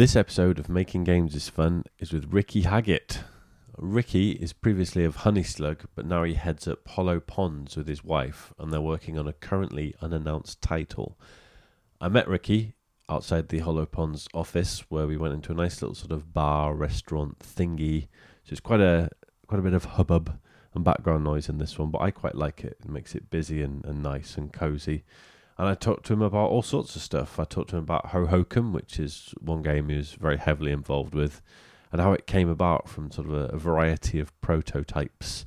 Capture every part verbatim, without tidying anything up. This episode of Making Games Is Fun is with Ricky Haggett. Ricky is previously of Honey Slug, but now he heads up Hollow Ponds with his wife, and they're working on a currently unannounced title. I met Ricky outside the Hollow Ponds office, where we went into a nice little sort of bar, restaurant thingy. So it's quite a quite a bit of hubbub and background noise in this one, but I quite like it. It makes it busy and, and nice and cozy. And I talked to him about all sorts of stuff. I talked to him about Hohokum, which is one game he was very heavily involved with, and how it came about from sort of a, a variety of prototypes.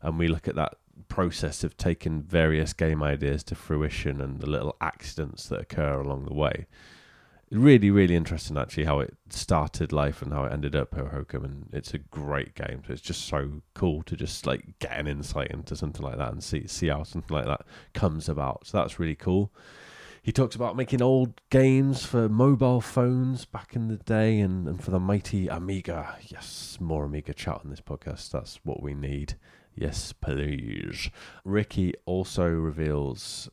And we look at that process of taking various game ideas to fruition and the little accidents that occur along the way. Really, really interesting, actually, how it started life and how it ended up Hohokum. And it's a great game. So it's just so cool to just like get an insight into something like that and see see how something like that comes about. So that's really cool. He talks about making old games for mobile phones back in the day and, and for the mighty Amiga. Yes, more Amiga chat on this podcast. That's what we need. Yes, please. Ricky also reveals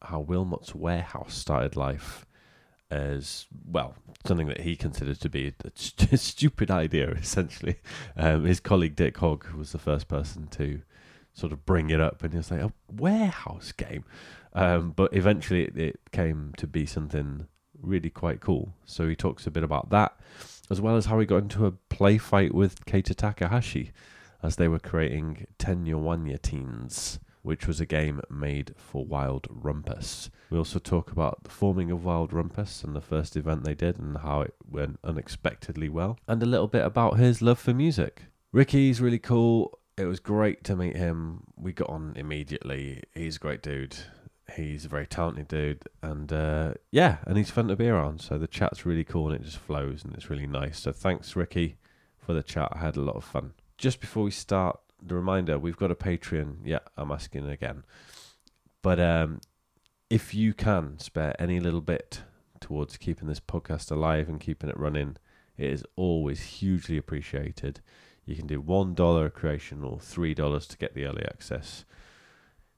how Wilmot's Warehouse started life as, well, something that he considered to be a st- stupid idea, essentially. Um, his colleague Dick Hogg was the first person to sort of bring it up, and he was like, a warehouse game. Um, but eventually it, it came to be something really quite cool. So he talks a bit about that, as well as how he got into a play fight with Keita Takahashi as they were creating Tenya Wanya Teens, which was a game made for Wild Rumpus. We also talk about the forming of Wild Rumpus and the first event they did and how it went unexpectedly well, and a little bit about his love for music. Ricky's really cool. It was great to meet him. We got on immediately. He's a great dude. He's a very talented dude, and uh, yeah, and he's fun to be around. So the chat's really cool, and it just flows, and it's really nice. So thanks, Ricky, for the chat. I had a lot of fun. Just before we start, the reminder, we've got a Patreon. Yeah, I'm asking again. But um, if you can spare any little bit towards keeping this podcast alive and keeping it running, it is always hugely appreciated. You can do one dollar a creation or three dollars to get the early access.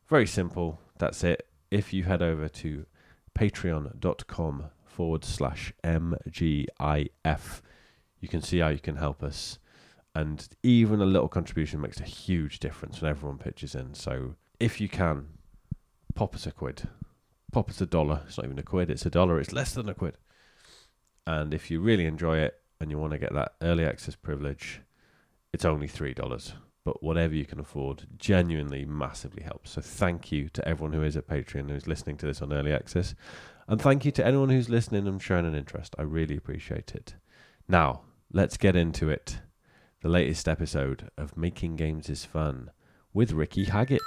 Very simple. That's it. If you head over to patreon.com forward slash MGIF, you can see how you can help us. And even a little contribution makes a huge difference when everyone pitches in. So if you can, pop us a quid. Pop us a dollar. It's not even a quid. It's a dollar. It's less than a quid. And if you really enjoy it and you want to get that early access privilege, it's only three dollars. But whatever you can afford genuinely massively helps. So thank you to everyone who is at Patreon, who's listening to this on early access. And thank you to anyone who's listening and showing an interest. I really appreciate it. Now, let's get into it. The latest episode of Making Games Is Fun with Ricky Haggett.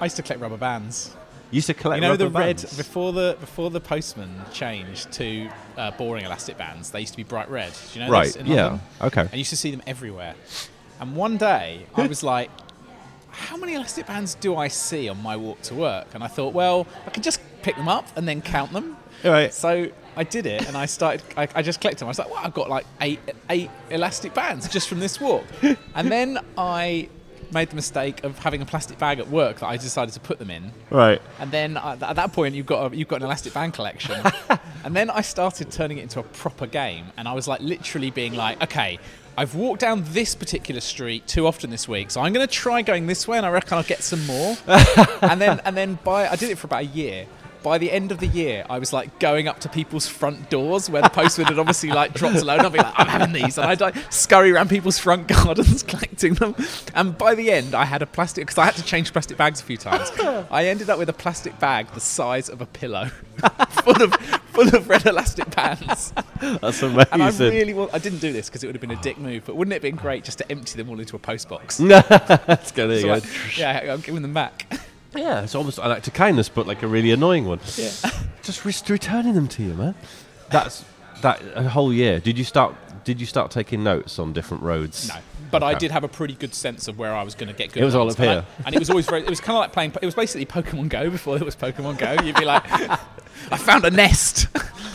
I used to collect rubber bands. You used to collect rubber bands? You know, the red, before the before the postman changed to uh, boring elastic bands, they used to be bright red. Do you know right, this in London? Yeah, okay. I used to see them everywhere. And one day, I was like, how many elastic bands do I see on my walk to work? And I thought, well, I could just pick them up and then count them. Right. So I did it, and I started, I, I just collected them. I was like, well, I've got like eight eight elastic bands just from this walk. And then I made the mistake of having a plastic bag at work that I decided to put them in. Right. And then uh, th- at that point, you've got a, you've got an elastic band collection. And then I started turning it into a proper game. And I was like literally being like, okay, I've walked down this particular street too often this week, so I'm going to try going this way, and I reckon I'll get some more. and then and then by I did it for about a year. by the end of the year, I was like going up to people's front doors where the postman had obviously like dropped a load. I'd be like, I'm having these. And I'd like scurry around people's front gardens collecting them. And by the end, I had a plastic, because I had to change plastic bags a few times. I ended up with a plastic bag the size of a pillow full of full of red elastic bands. That's amazing. And I really want, I didn't do this because it would have been a dick move, but wouldn't it have been great just to empty them all into a postbox? That's good. There you so go. I, yeah, I'm giving them back. Yeah, it's almost an act of kindness, but like a really annoying one. Yeah. Just re- returning them to you, man. That's that a whole year. Did you start? Did you start taking notes on different roads? No, but okay. I did have a pretty good sense of where I was going to get good. It was all up here, I, and it was always very. It was kind of like playing. It was basically Pokemon Go before it was Pokemon Go. You'd be like, I found a nest.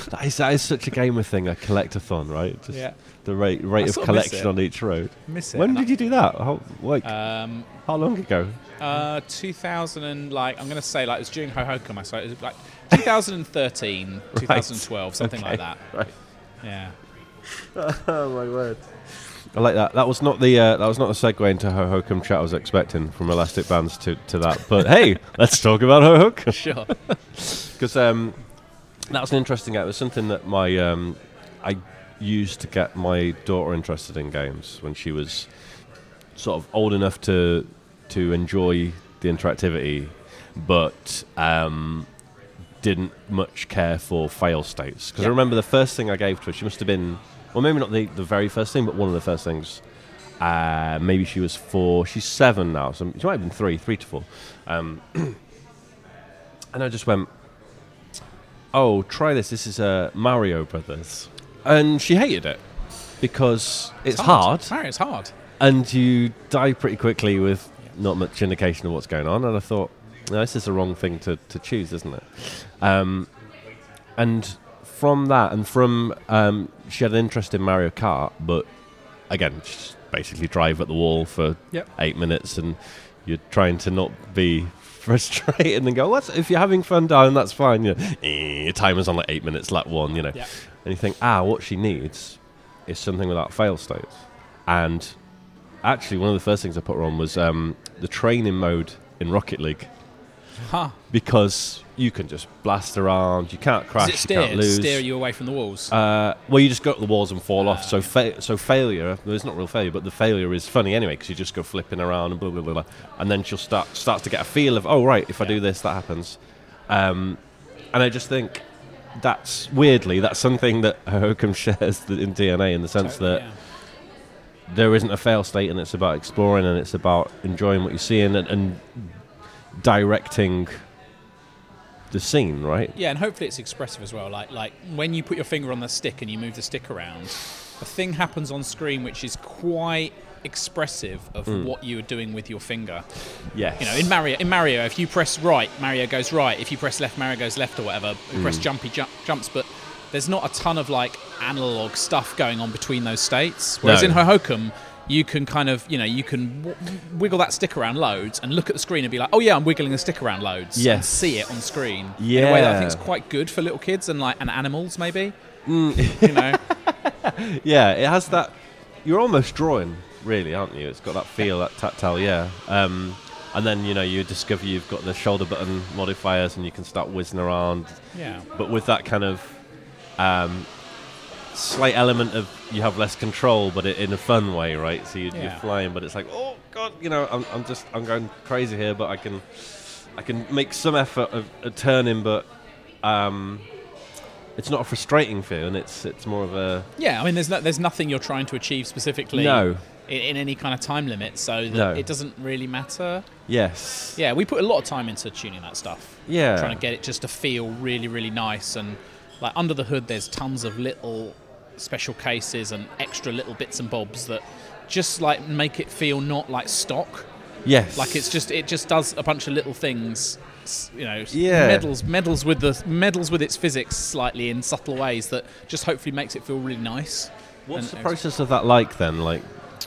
That is, that is such a gamer thing, a collectathon, right? Just yeah. The rate rate of collection on each road. Miss it. When did I, you do that? How, like, um, how long ago? Uh, two thousand and like I'm gonna say like it was during Hohokum. I saw it was like twenty thirteen, right. twenty twelve, something okay. like that. Right. Yeah. Oh my word! I like that. That was not the uh, that was not the segue into Hohokum chat I was expecting from elastic bands to, to that. But hey, let's talk about Hohokum. Sure. Because um, that was an interesting game. It was something that my um, I used to get my daughter interested in games when she was sort of old enough to. to enjoy the interactivity, but um, didn't much care for fail states. Because yep. I remember the first thing I gave to her, she must have been, well, maybe not the, the very first thing, but one of the first things. Uh, maybe she was four, she's seven now, so she might have been three, three to four. Um, and I just went, oh, try this, this is uh, Mario Brothers. And she hated it, because it's, it's hard. hard. Mario's hard. And you die pretty quickly with not much indication of what's going on, and I thought, no, this is the wrong thing to, to choose, isn't it? Um, and from that, and from um, she had an interest in Mario Kart, but again, just basically drive at the wall for yep. eight minutes, and you're trying to not be frustrated and go, what's, if you're having fun, darling, that's fine. You know, eh, your timer's on like eight minutes, lap one, you know. Yep. And you think, ah, what she needs is something without fail states, and actually, one of the first things I put her on was um, the training mode in Rocket League. Huh. Because you can just blast around, you can't crash, you can't lose. Does it steer you away from the walls? Uh, well, you just go up the walls and fall uh, off. So fa- so failure, well, it's not real failure, but the failure is funny anyway because you just go flipping around and blah, blah, blah, blah. And then she'll start starts to get a feel of, oh, right, if yeah. I do this, that happens. Um, and I just think that's, weirdly, that's something that Hohokum shares in D N A in the sense totally, that... Yeah. There isn't a fail state, and it's about exploring, and it's about enjoying what you're seeing and, and directing the scene, right? Yeah, and hopefully it's expressive as well. Like, like when you put your finger on the stick and you move the stick around, a thing happens on screen which is quite expressive of mm. what you are doing with your finger. Yes. You know, in Mario, in Mario, if you press right, Mario goes right. If you press left, Mario goes left, or whatever. If you mm. press jump, he jump, jumps, but. There's not a ton of like analog stuff going on between those states. Whereas no. in Hohokum, you can kind of, you know, you can w- wiggle that stick around loads and look at the screen and be like, oh yeah, I'm wiggling the stick around loads. Yes. And see it on screen. Yeah. In a way that I think is quite good for little kids and like and animals maybe. Mm. You know. Yeah, it has that. You're almost drawing, really, aren't you? It's got that feel, that tactile. Yeah. Um, and then, you know, you discover you've got the shoulder button modifiers and you can start whizzing around. Yeah. But with that kind of. Um, slight element of you have less control, but it, in a fun way, right? So you, yeah. you're flying, but it's like, oh god, you know, I'm, I'm just, I'm going crazy here, but I can, I can make some effort of, of turning, but um, it's not a frustrating feeling. It's, it's more of a yeah. I mean, there's no, there's nothing you're trying to achieve specifically. No. In, in any kind of time limit, so that no. it doesn't really matter. Yes. Yeah, we put a lot of time into tuning that stuff. Yeah. Trying to get it just to feel really, really nice and. Like, under the hood, there's tons of little special cases and extra little bits and bobs that just, like, make it feel not like stock. Yes. Like, it's just, it just does a bunch of little things, you know, yeah. meddles, meddles with the, meddles with its physics slightly in subtle ways that just hopefully makes it feel really nice. What's and the process of that like, then? Like,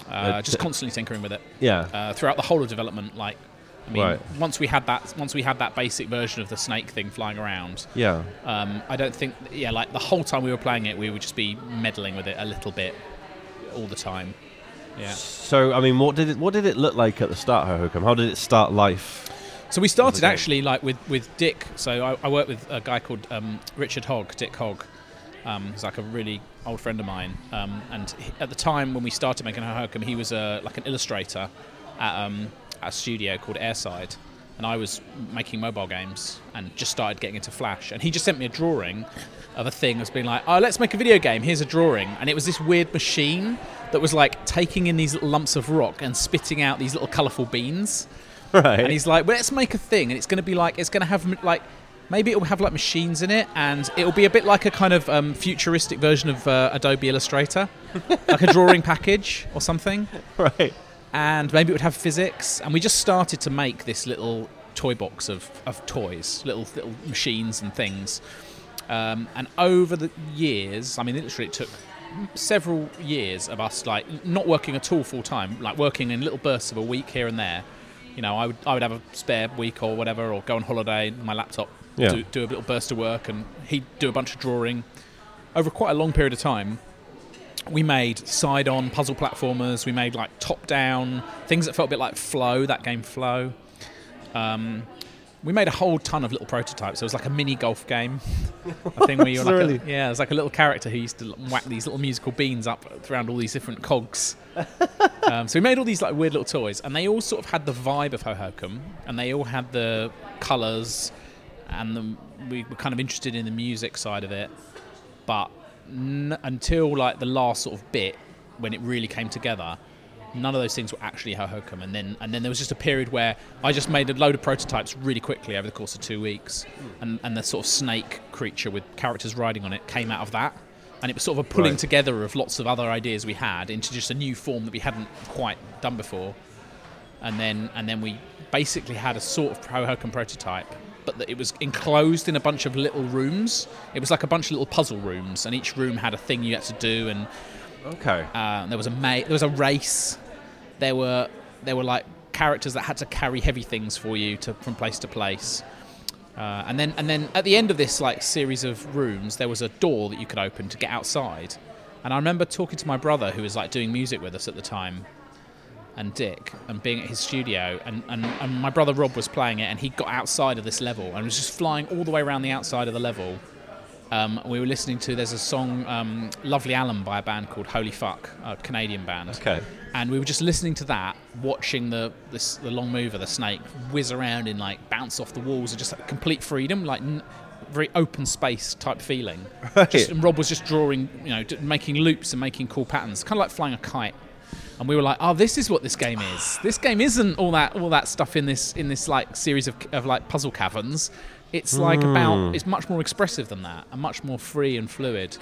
uh, uh, Just constantly tinkering with it. Yeah. Uh, throughout the whole of development, like... I mean, right. once we had that, once we had that basic version of the snake thing flying around. Yeah. Um, I don't think, yeah, like the whole time we were playing it, we would just be meddling with it a little bit, all the time. Yeah. So, I mean, what did it, what did it look like at the start, Hohokum? How did it start life? So we started actually like with, with Dick. So I, I worked with a guy called um, Richard Hogg, Dick Hogg. Um, he's like a really old friend of mine. Um, and he, at the time when we started making Hohokum, he was a, like an illustrator at, um, at a studio called Airside. And I was making mobile games and just started getting into Flash. And he just sent me a drawing of a thing that's been like, oh, let's make a video game. Here's a drawing. And it was this weird machine that was like taking in these little lumps of rock and spitting out these little colourful beans. Right. And he's like, well, let's make a thing, and it's going to be like, it's going to have like, maybe it'll have like machines in it, and it'll be a bit like a kind of um, futuristic version of uh, Adobe Illustrator, like a drawing package or something. Right. And maybe it would have physics, and we just started to make this little toy box of, of toys, little little machines and things. Um, and over the years, I mean, literally it took several years of us like not working at all full time, like working in little bursts of a week here and there. You know, I would I would have a spare week or whatever, or go on holiday and my laptop, yeah. do, do a little burst of work, and he'd do a bunch of drawing. Over quite a long period of time, we made side-on puzzle platformers. We made, like, top-down, things that felt a bit like Flow, that game Flow. Um, we made a whole ton of little prototypes. It was like a mini-golf game. I think where you were like a, yeah, it was like a little character who used to whack these little musical beans up around all these different cogs. Um, so we made all these like weird little toys, and they all sort of had the vibe of Hohokum, and they all had the colours, and the, we were kind of interested in the music side of it, but n- until like the last sort of bit when it really came together, none of those things were actually Hohokum. And then and then there was just a period where I just made a load of prototypes really quickly over the course of two weeks, and, and the sort of snake creature with characters riding on it came out of that. And it was sort of a pulling right. together of lots of other ideas we had into just a new form that we hadn't quite done before. And then and then we basically had a sort of Hohokum prototype, but that it was enclosed in a bunch of little rooms. It was like a bunch of little puzzle rooms, and each room had a thing you had to do. And okay, uh, there was a ma- there was a race. There were there were like characters that had to carry heavy things for you to from place to place. Uh, and then, and then at the end of this like series of rooms, there was a door that you could open to get outside. And I remember talking to my brother, who was like doing music with us at the time, and Dick, and being at his studio. And, and, and my brother Rob was playing it, and he got outside of this level and was just flying all the way around the outside of the level. Um, we were listening to there's a song, um, "Lovely Alum" by a band called Holy Fuck, a Canadian band. Okay. And we were just listening to that, watching the this, the long mover, the snake, whiz around and like bounce off the walls, and just like, complete freedom, like n- very open space type feeling. Right. Just, and Rob was just drawing, you know, d- making loops and making cool patterns, kind of like flying a kite. And we were like, oh, this is what this game is. This game isn't all that all that stuff in this in this like series of of like puzzle caverns. It's like mm. about it's much more expressive than that, and much more free and fluid.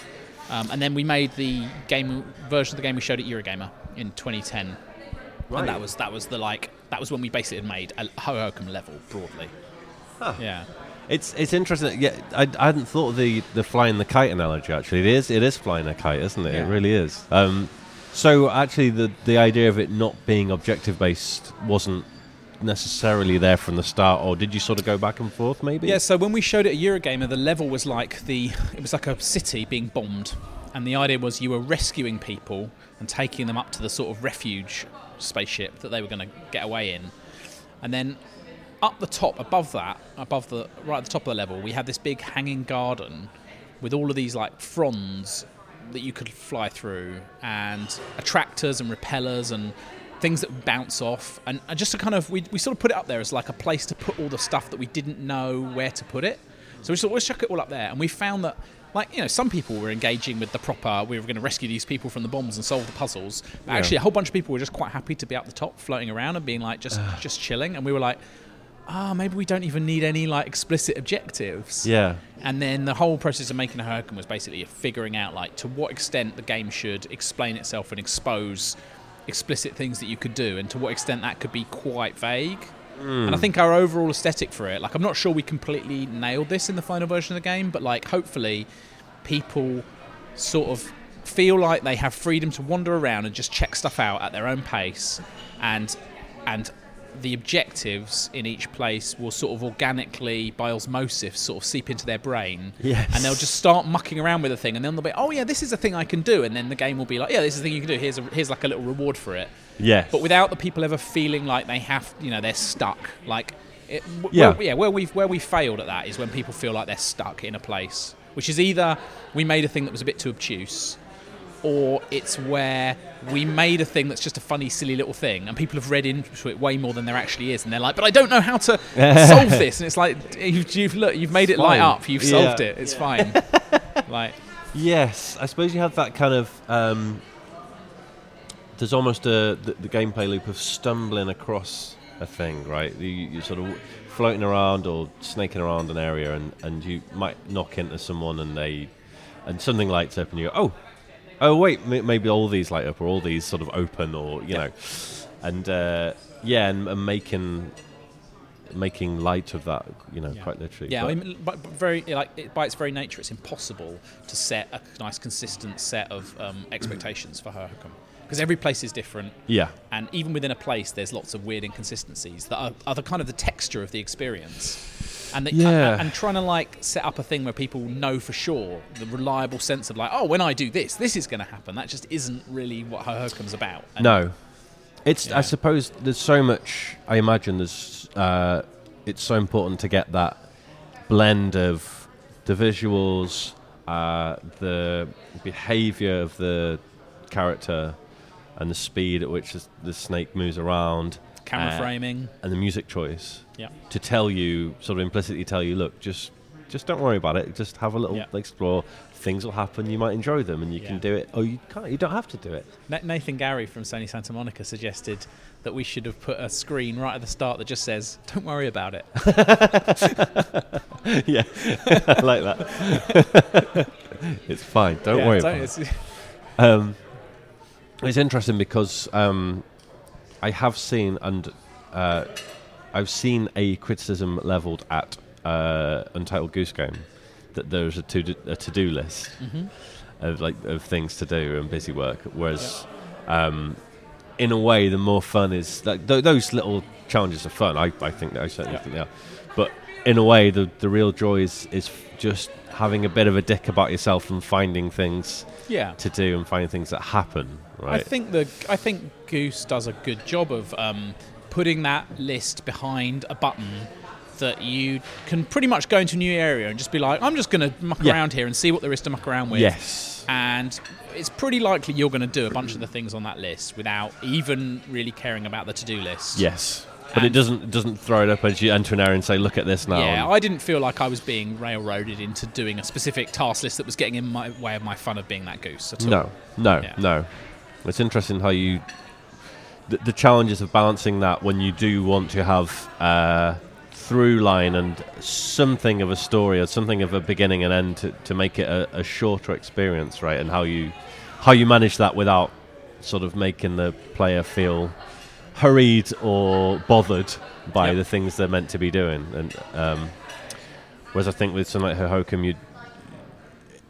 Um, and then we made the game version of the game we showed at Eurogamer in twenty ten, right. and that was that was the like that was when we basically had made a Hohokum level broadly. Huh. Yeah, it's it's interesting. Yeah, I, I hadn't thought of the, the flying the kite analogy. Actually, it is it is flying a kite, isn't it? Yeah. It really is. Um, so actually, the the idea of it not being objective based wasn't necessarily there from the start, or did you sort of go back and forth maybe? Yeah, so when we showed it at Eurogamer, the level was like the it was like a city being bombed, and the idea was you were rescuing people and taking them up to the sort of refuge spaceship that they were going to get away in. And then up the top above that, above the right at the top of the level, we had this big hanging garden with all of these like fronds that you could fly through, and attractors and repellers and things that bounce off, and just to kind of we we sort of put it up there as like a place to put all the stuff that we didn't know where to put it. So we just always chuck it all up there, and we found that, like, you know, some people were engaging with the proper, we were going to rescue these people from the bombs and solve the puzzles. But yeah. actually, a whole bunch of people were just quite happy to be up the top, floating around and being like just just chilling. And we were like, ah, oh, maybe we don't even need any like explicit objectives. Yeah. And then the whole process of making a Hohokum was basically figuring out like to what extent the game should explain itself and expose explicit things that you could do, and to what extent that could be quite vague. Mm. And I think our overall aesthetic for it, like, I'm not sure we completely nailed this in the final version of the game, but like hopefully people sort of feel like they have freedom to wander around and just check stuff out at their own pace, and and the objectives in each place will sort of organically, by osmosis, sort of seep into their brain. Yes. And they'll just start mucking around with a thing, and then they'll be, oh yeah, this is a thing I can do, and then the game will be like, yeah, this is a thing you can do, here's a, here's like a little reward for it. Yes. But without the people ever feeling like they have, you know, they're stuck. Like, It, w- yeah, where, yeah. Where we've where we failed at that is when people feel like they're stuck in a place, which is either we made a thing that was a bit too obtuse, or it's where we made a thing that's just a funny, silly little thing, and people have read into it way more than there actually is, and they're like, "But I don't know how to solve this." And it's like, "You've, you've look, you've made it's it fine. light up. You've yeah. solved it. It's yeah. fine." Like, yes, I suppose you have that kind of. Um, there's almost a the, the gameplay loop of stumbling across a thing, right? You, you're sort of floating around or snaking around an area, and, and you might knock into someone, and they and something lights up, and you go, oh, oh wait, maybe all these light up, or all these sort of open, or you yeah. know, and uh, yeah, and, and making making light of that, you know, yeah. quite literally. Yeah, but I mean, but very like it, by its very nature, it's impossible to set a nice, consistent set of um, expectations for Hohokum. Because every place is different, yeah, and even within a place, there's lots of weird inconsistencies that are, are the kind of the texture of the experience, and that yeah. and, and trying to like set up a thing where people know for sure the reliable sense of like, oh, when I do this, this is going to happen. That just isn't really what Hohokum's about. And no, it's. You know. I suppose there's so much. I imagine there's. Uh, it's so important to get that blend of the visuals, uh, the behaviour of the character. And the speed at which the snake moves around, camera uh, framing, and the music choice, yeah, to tell you sort of implicitly tell you, look, just just don't worry about it. Just have a little yeah. explore. Things will happen. You might enjoy them, and you yeah. can do it. Or you can't. You don't have to do it. Nathan Gary from Sony Santa Monica suggested that we should have put a screen right at the start that just says, "Don't worry about it." Yeah, I like that. It's fine. Don't yeah, worry don't, about it's it. Um, It's interesting because um, I have seen and uh, I've seen a criticism levelled at uh, Untitled Goose Game that there's a to do, a to do list mm-hmm. of like of things to do and busy work. Whereas, yeah. um, in a way, the more fun is like th- those little challenges are fun. I, I think that, I certainly yeah. think they are. But in a way, the the real joy is is just having a bit of a dick about yourself and finding things yeah. to do and finding things that happen. Right. I think the I think Goose does a good job of um, putting that list behind a button that you can pretty much go into a new area and just be like, I'm just going to muck yeah. around here and see what there is to muck around with. Yes. And it's pretty likely you're going to do a bunch of the things on that list without even really caring about the to-do list. Yes. But and it doesn't it doesn't throw it up as you enter an area and say, look at this now. Yeah, I didn't feel like I was being railroaded into doing a specific task list that was getting in my way of my fun of being that goose at all. No, no, yeah. no. It's interesting how you the, the challenges of balancing that when you do want to have a through line and something of a story or something of a beginning and end to, to make it a, a shorter experience, right? And how you how you manage that without sort of making the player feel hurried or bothered by yep. the things they're meant to be doing. And um, whereas I think with something like Hohokum, you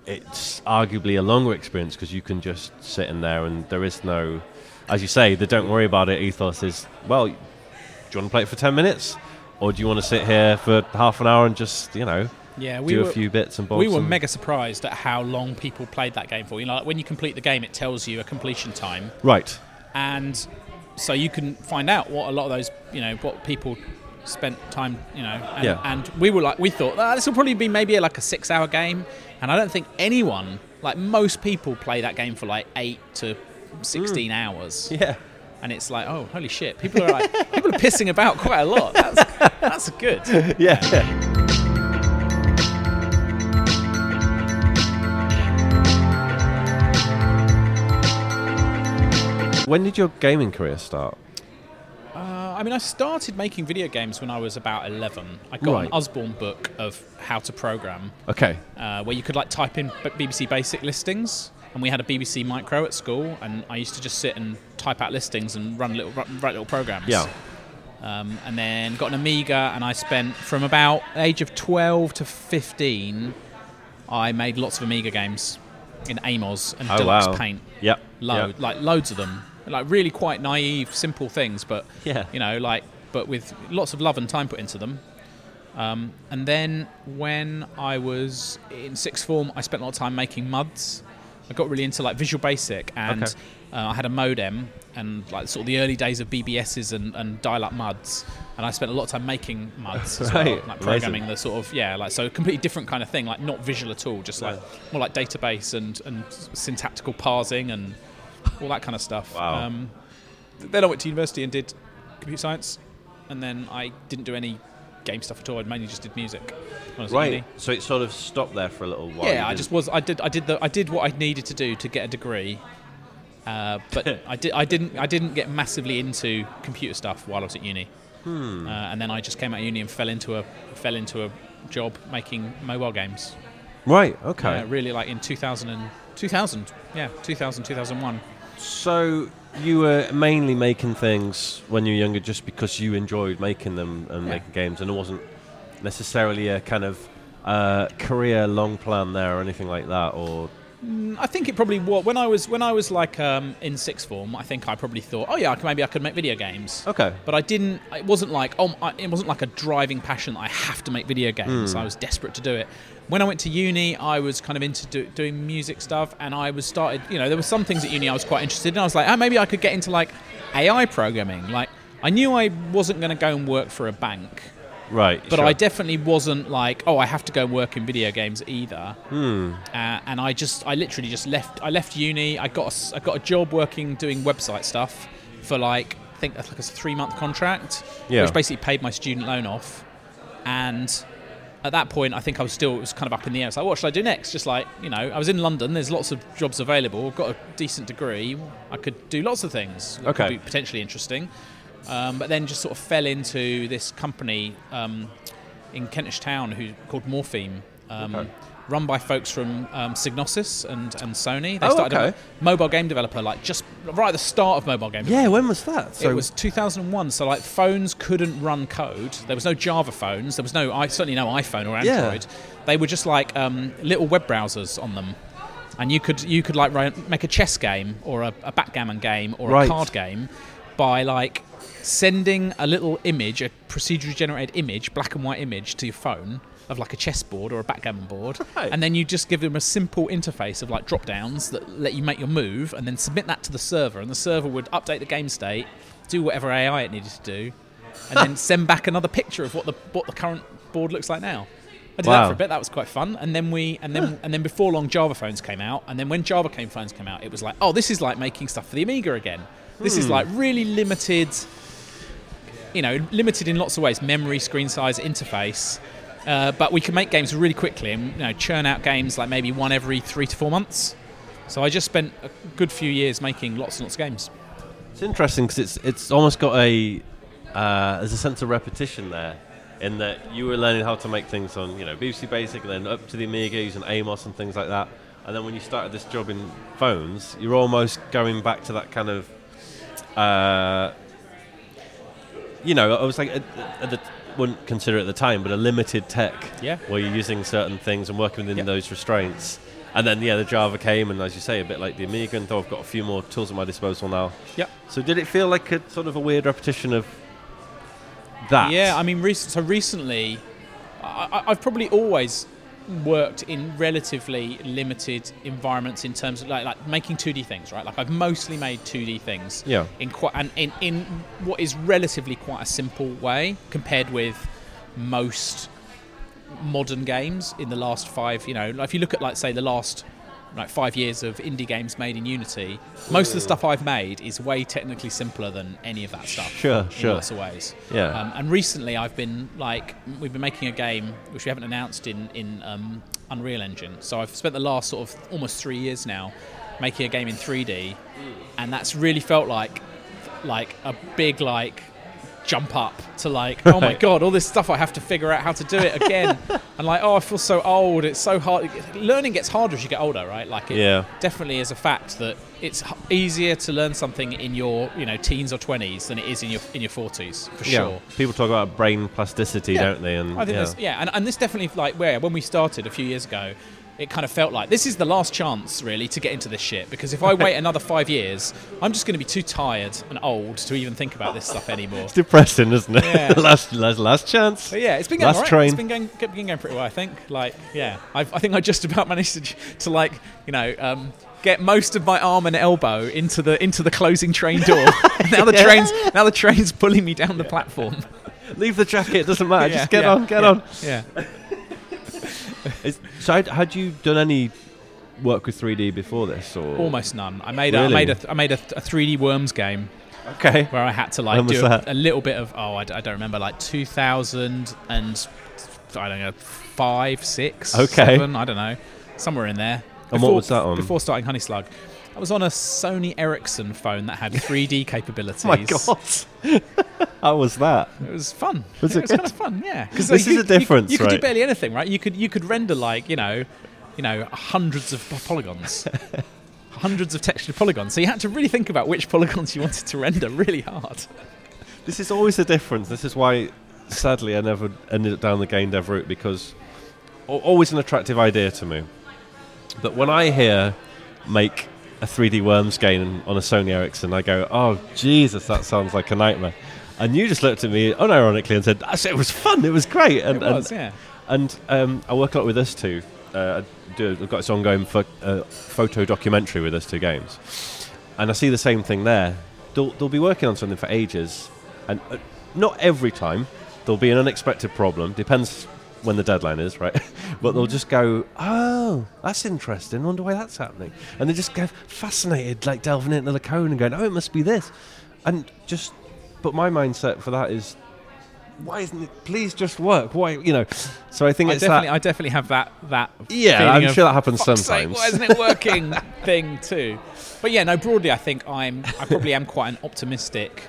it's arguably a longer experience because you can just sit in there and there is no, as you say, the don't worry about it ethos is, well, do you want to play it for ten minutes? Or do you want to sit here for half an hour and just, you know, yeah, we do were, a few bits and bobs? We were mega surprised at how long people played that game for. You know, like when you complete the game, it tells you a completion time. Right. And so you can find out what a lot of those, you know, what people spent time, you know, and, yeah. and we were like, we thought, ah, this will probably be maybe like a six-hour game, and I don't think anyone, like most people play that game for like eight to sixteen mm. hours. Yeah. And it's like, oh, holy shit, people are like, people are pissing about quite a lot. That's, that's good. Yeah. yeah. When did your gaming career start? Uh, I mean, I started making video games when I was about eleven. I got right. an Osborne book of how to program. Okay. Uh, where you could like type in B B C Basic listings, and we had a B B C Micro at school, and I used to just sit and type out listings and run little write little programs. Yeah. Um, and then got an Amiga, and I spent from about the age of twelve to fifteen, I made lots of Amiga games in Amos and oh, Deluxe wow. Paint. Yep. Load yep. like loads of them. Like really quite naive, simple things, but yeah. you know, like but with lots of love and time put into them. Um, and then when I was in sixth form, I spent a lot of time making M U Ds, I got really into like Visual Basic, and okay. uh, I had a modem and like sort of the early days of B B Ss and, and dial-up M U Ds, and I spent a lot of time making M U Ds as right. well, like programming Amazing. the sort of yeah, like so a completely different kind of thing, like not visual at all, just like yeah. more like database and and syntactical parsing and all that kind of stuff. Wow. Um, then I went to university and did computer science, and then I didn't do any game stuff at all. I mainly just did music. Right. Uni. So it sort of stopped there for a little while. Yeah, I just was. I did. I did the. I did what I needed to do to get a degree, uh, but I did. I didn't. I didn't get massively into computer stuff while I was at uni. Hmm. Uh, and then I just came out of uni and fell into a fell into a job making mobile games. Right. Okay. Uh, really, like in two thousand, yeah, two thousand, two thousand one. So you were mainly making things when you were younger just because you enjoyed making them and yeah. making games, and it wasn't necessarily a kind of uh, career-long plan there or anything like that, or? Mm, I think it probably was. When I was when I was like um, in sixth form, I think I probably thought, oh yeah, maybe I could make video games. Okay. But I didn't. It wasn't like oh, I, it wasn't like a driving passion that I have to make video games. Mm. I was desperate to do it. When I went to uni, I was kind of into do, doing music stuff, and I was started. You know, there were some things at uni I was quite interested in. I was like, oh, maybe I could get into like A I programming. Like, I knew I wasn't going to go and work for a bank. Right, but sure. I definitely wasn't like, oh, I have to go work in video games either. Hmm. Uh, and I just, I literally just left. I left uni. I got, a, I got a job working doing website stuff for like, I think that's like a three-month contract, yeah. which basically paid my student loan off. And at that point, I think I was still, it was kind of up in the air. It's like, what should I do next? Just like, you know, I was in London. There's lots of jobs available. I've got a decent degree. I could do lots of things. That okay. could be potentially interesting. Um, but then just sort of fell into this company um, in Kentish Town who called Morpheme, um, okay. run by folks from um, Psygnosis and, and Sony. They oh, started okay. a mobile game developer, like just right at the start of mobile game development. Yeah, when was that? So it was two thousand one, so like phones couldn't run code. There was no Java phones. There was no, I certainly no iPhone or Android. Yeah. They were just like um, little web browsers on them. And you could, you could like make a chess game or a, a backgammon game or right. a card game by like... sending a little image, a procedurally generated image, black and white image, to your phone of like a chessboard or a backgammon board, right. and then you just give them a simple interface of like drop downs that let you make your move, and then submit that to the server, and the server would update the game state, do whatever A I it needed to do, and then send back another picture of what the what the current board looks like now. I did wow. that for a bit. That was quite fun. And then we, and then, huh. and then before long, Java phones came out. And then when Java phones came out, it was like, oh, this is like making stuff for the Amiga again. This hmm. is like really limited. You know, limited in lots of ways, memory, screen size, interface, uh, but we can make games really quickly and, you know, churn out games like maybe one every three to four months. So I just spent a good few years making lots and lots of games. It's interesting because it's it's almost got a uh, there's a sense of repetition there in that you were learning how to make things on, you know, B B C Basic and then up to the Amiga using Amos and things like that, and then when you started this job in phones, you're almost going back to that kind of. Uh, You know, I was like, I, I wouldn't consider it at the time, but a limited tech yeah. where you're using certain things and working within yeah. those restraints. And then, yeah, the Java came, and as you say, a bit like the Amiga, and though I've got a few more tools at my disposal now. Yeah. So did it feel like a sort of a weird repetition of that? Yeah, I mean, rec- so recently, I, I've probably always worked in relatively limited environments in terms of like, like making two D things, right? Like I've mostly made two D things yeah. in quite and in, in what is relatively quite a simple way compared with most modern games in the last five, you know, if you look at like say the last like five years of indie games made in Unity, most of the stuff I've made is way technically simpler than any of that stuff. Sure, in sure. lots of ways. Yeah. Um, and recently I've been like, we've been making a game which we haven't announced in, in um, Unreal Engine. So I've spent the last sort of almost three years now making a game in three D, and that's really felt like like a big like jump up to like, right. oh my God, all this stuff I have to figure out how to do it again. And like, oh, I feel so old. It's so hard. Learning gets harder as you get older, right? Like it yeah. definitely is a fact that it's easier to learn something in your, you know, teens or twenties than it is in your in your forties, for yeah. sure. People talk about brain plasticity, yeah. don't they? And I think yeah, yeah. And, and this definitely like where when we started a few years ago, it kind of felt like this is the last chance really to get into this shit, because if I wait another five years, I'm just going to be too tired and old to even think about this stuff anymore. It's depressing, isn't it? Yeah. last, last, last chance. But yeah, it's been going last all right. Train. It's been going, been going pretty well, I think. Like, yeah, I've, I think I just about managed to, to like, you know, um, get most of my arm and elbow into the into the closing train door. Now the train's now the train's pulling me down the yeah. platform. Leave the jacket, doesn't matter. Yeah, just get yeah, on, get yeah, on. Yeah. Is, so had, had you done any work with three D before this, or almost none? I made really? a, I made a I made a, a three D Worms game. Okay. Where I had to like when do a, a little bit of oh I, d- I don't remember like two thousand and I don't know five six okay. seven I don't know somewhere in there. Before, and what was that on? Before starting Honey Slug, I was on a Sony Ericsson phone that had three D capabilities. My God. How was that? It was fun. Was it, it was good? Kind of fun, yeah. Because this you, is a difference, you, you right? You could do barely anything, right? You could you could render like you know, you know, hundreds of polygons, hundreds of textured polygons. So you had to really think about which polygons you wanted to render really hard. This is always the difference. This is why, sadly, I never ended up down the game dev route, because always an attractive idea to me. But when I hear make a three D Worms game on a Sony Ericsson, I go, oh, Jesus, that sounds like a nightmare. And you just looked at me unironically and said, it was fun, it was great. And, it was, and, yeah. And um, I work a lot with us two. Uh, I do, I've got this ongoing fo- uh, photo documentary with us two games. And I see the same thing there. They'll, they'll be working on something for ages. And uh, not every time. There'll be an unexpected problem. Depends when the deadline is, right? But they'll just go, oh, that's interesting. I wonder why that's happening. And they just go fascinated, like delving into the code and going, oh, it must be this. And just, but my mindset for that is, why isn't it? Please just work. Why, you know? So I think I it's that. I definitely have that. that yeah, I'm sure that happens sometimes. Sake, why isn't it working? thing too. But yeah, no. Broadly, I think I'm. I probably am quite an optimistic,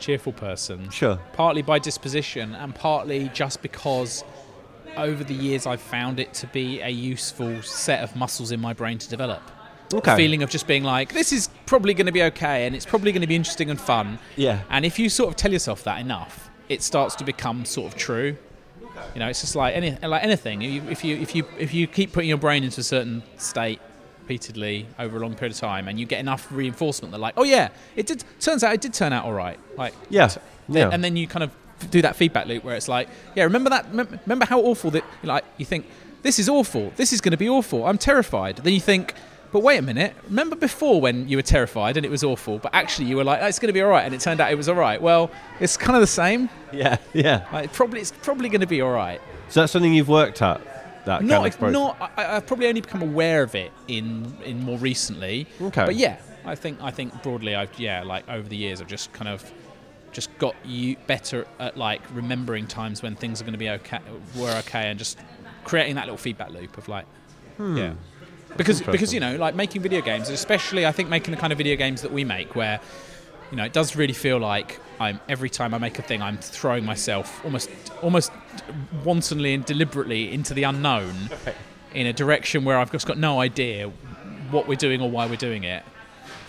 cheerful person. Sure. Partly by disposition, and partly just because over the years I've found it to be a useful set of muscles in my brain to develop. Okay. The feeling of just being like, this is probably going to be okay, and it's probably going to be interesting and fun. Yeah. And if you sort of tell yourself that enough, it starts to become sort of true. Okay. You know, it's just like any like anything. If you if you if you keep putting your brain into a certain state repeatedly over a long period of time, and you get enough reinforcement that like, oh yeah, it did. Turns out it did turn out all right. Like yeah, yeah. And then you kind of do that feedback loop where it's like, yeah, remember that? Remember how awful that? Like you think this is awful. This is going to be awful. I'm terrified. Then you think, but wait a minute. Remember before when you were terrified and it was awful, but actually you were like, oh, it's going to be all right, and it turned out it was all right. Well, it's kind of the same. Yeah, yeah. Like, probably it's probably going to be all right. So that's something you've worked at. That not, kind of not. I, I've probably only become aware of it in in more recently. Okay. But yeah, I think I think broadly, I've yeah, like over the years, I've just kind of just got you better at like remembering times when things are going to be okay, were okay, and just creating that little feedback loop of like, hmm. yeah. Because, because you know, like making video games, especially I think making the kind of video games that we make where, you know, it does really feel like I'm every time I make a thing, I'm throwing myself almost almost wantonly and deliberately into the unknown okay. in a direction where I've just got no idea what we're doing or why we're doing it.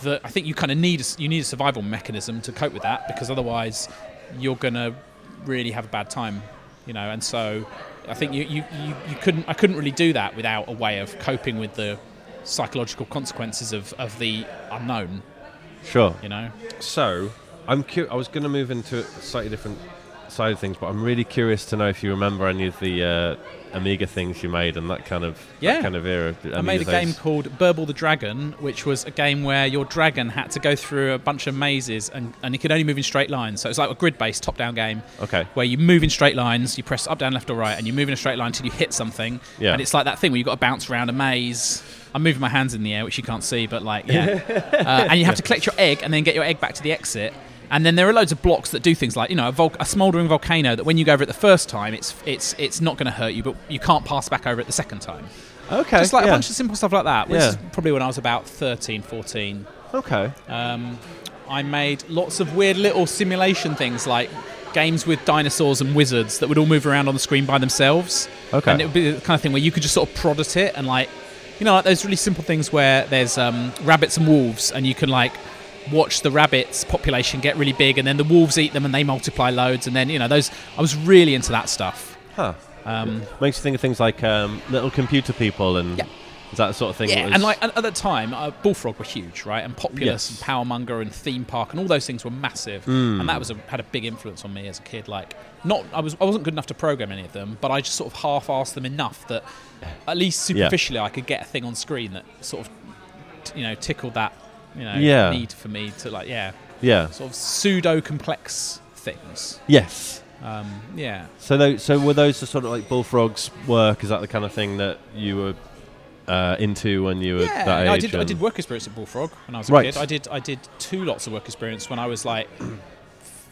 That I think you kind of need, you need a survival mechanism to cope with that, because otherwise you're going to really have a bad time, you know, and so... I think you, you, you, you couldn't. I couldn't really do that without a way of coping with the psychological consequences of, of the unknown. Sure. You know. So I'm. Cu- I was going to move into a slightly different side of things, but I'm really curious to know if you remember any of the uh, Amiga things you made and that kind of yeah. that kind of era. Amiga I made a game called Burble the Dragon, which was a game where your dragon had to go through a bunch of mazes and and it could only move in straight lines. So it's like a grid-based top-down game. Okay. Where you move in straight lines, you press up, down, left, or right, and you move in a straight line until you hit something. Yeah. And it's like that thing where you've got to bounce around a maze. I'm moving my hands in the air, which you can't see, but like yeah. uh, and you have to collect your egg and then get your egg back to the exit. And then there are loads of blocks that do things like, you know, a, vol- a smouldering volcano that when you go over it the first time, it's it's it's not going to hurt you, but you can't pass back over it the second time. Okay. Just like yeah. a bunch of simple stuff like that, which yeah. is probably when I was about thirteen, fourteen. Okay. Um, I made lots of weird little simulation things like games with dinosaurs and wizards that would all move around on the screen by themselves. Okay. And it would be the kind of thing where you could just sort of prod at it and like, you know, like those really simple things where there's um, rabbits and wolves and you can like... watch the rabbits' population get really big, and then the wolves eat them, and they multiply loads. And then you know those. I was really into that stuff. Huh. Um, Makes you think of things like um, little computer people and yeah. that sort of thing. Yeah, was... and like at the time, uh, Bullfrog were huge, right? And Populous yes. and Powermonger and Theme Park and all those things were massive. Mm. And that was a, had a big influence on me as a kid. Like, not I was I wasn't good enough to program any of them, but I just sort of half-assed them enough that at least superficially yeah. I could get a thing on screen that sort of you know, tickled that, you know, yeah. need for me to, like, yeah, yeah, sort of pseudo complex things. Yes. Um, yeah. So, those, so were those the sort of like Bullfrog's work? Is that the kind of thing that you were uh, into when you were yeah, that age? I did. I did work experience at Bullfrog when I was a right. kid. I did. I did two lots of work experience when I was like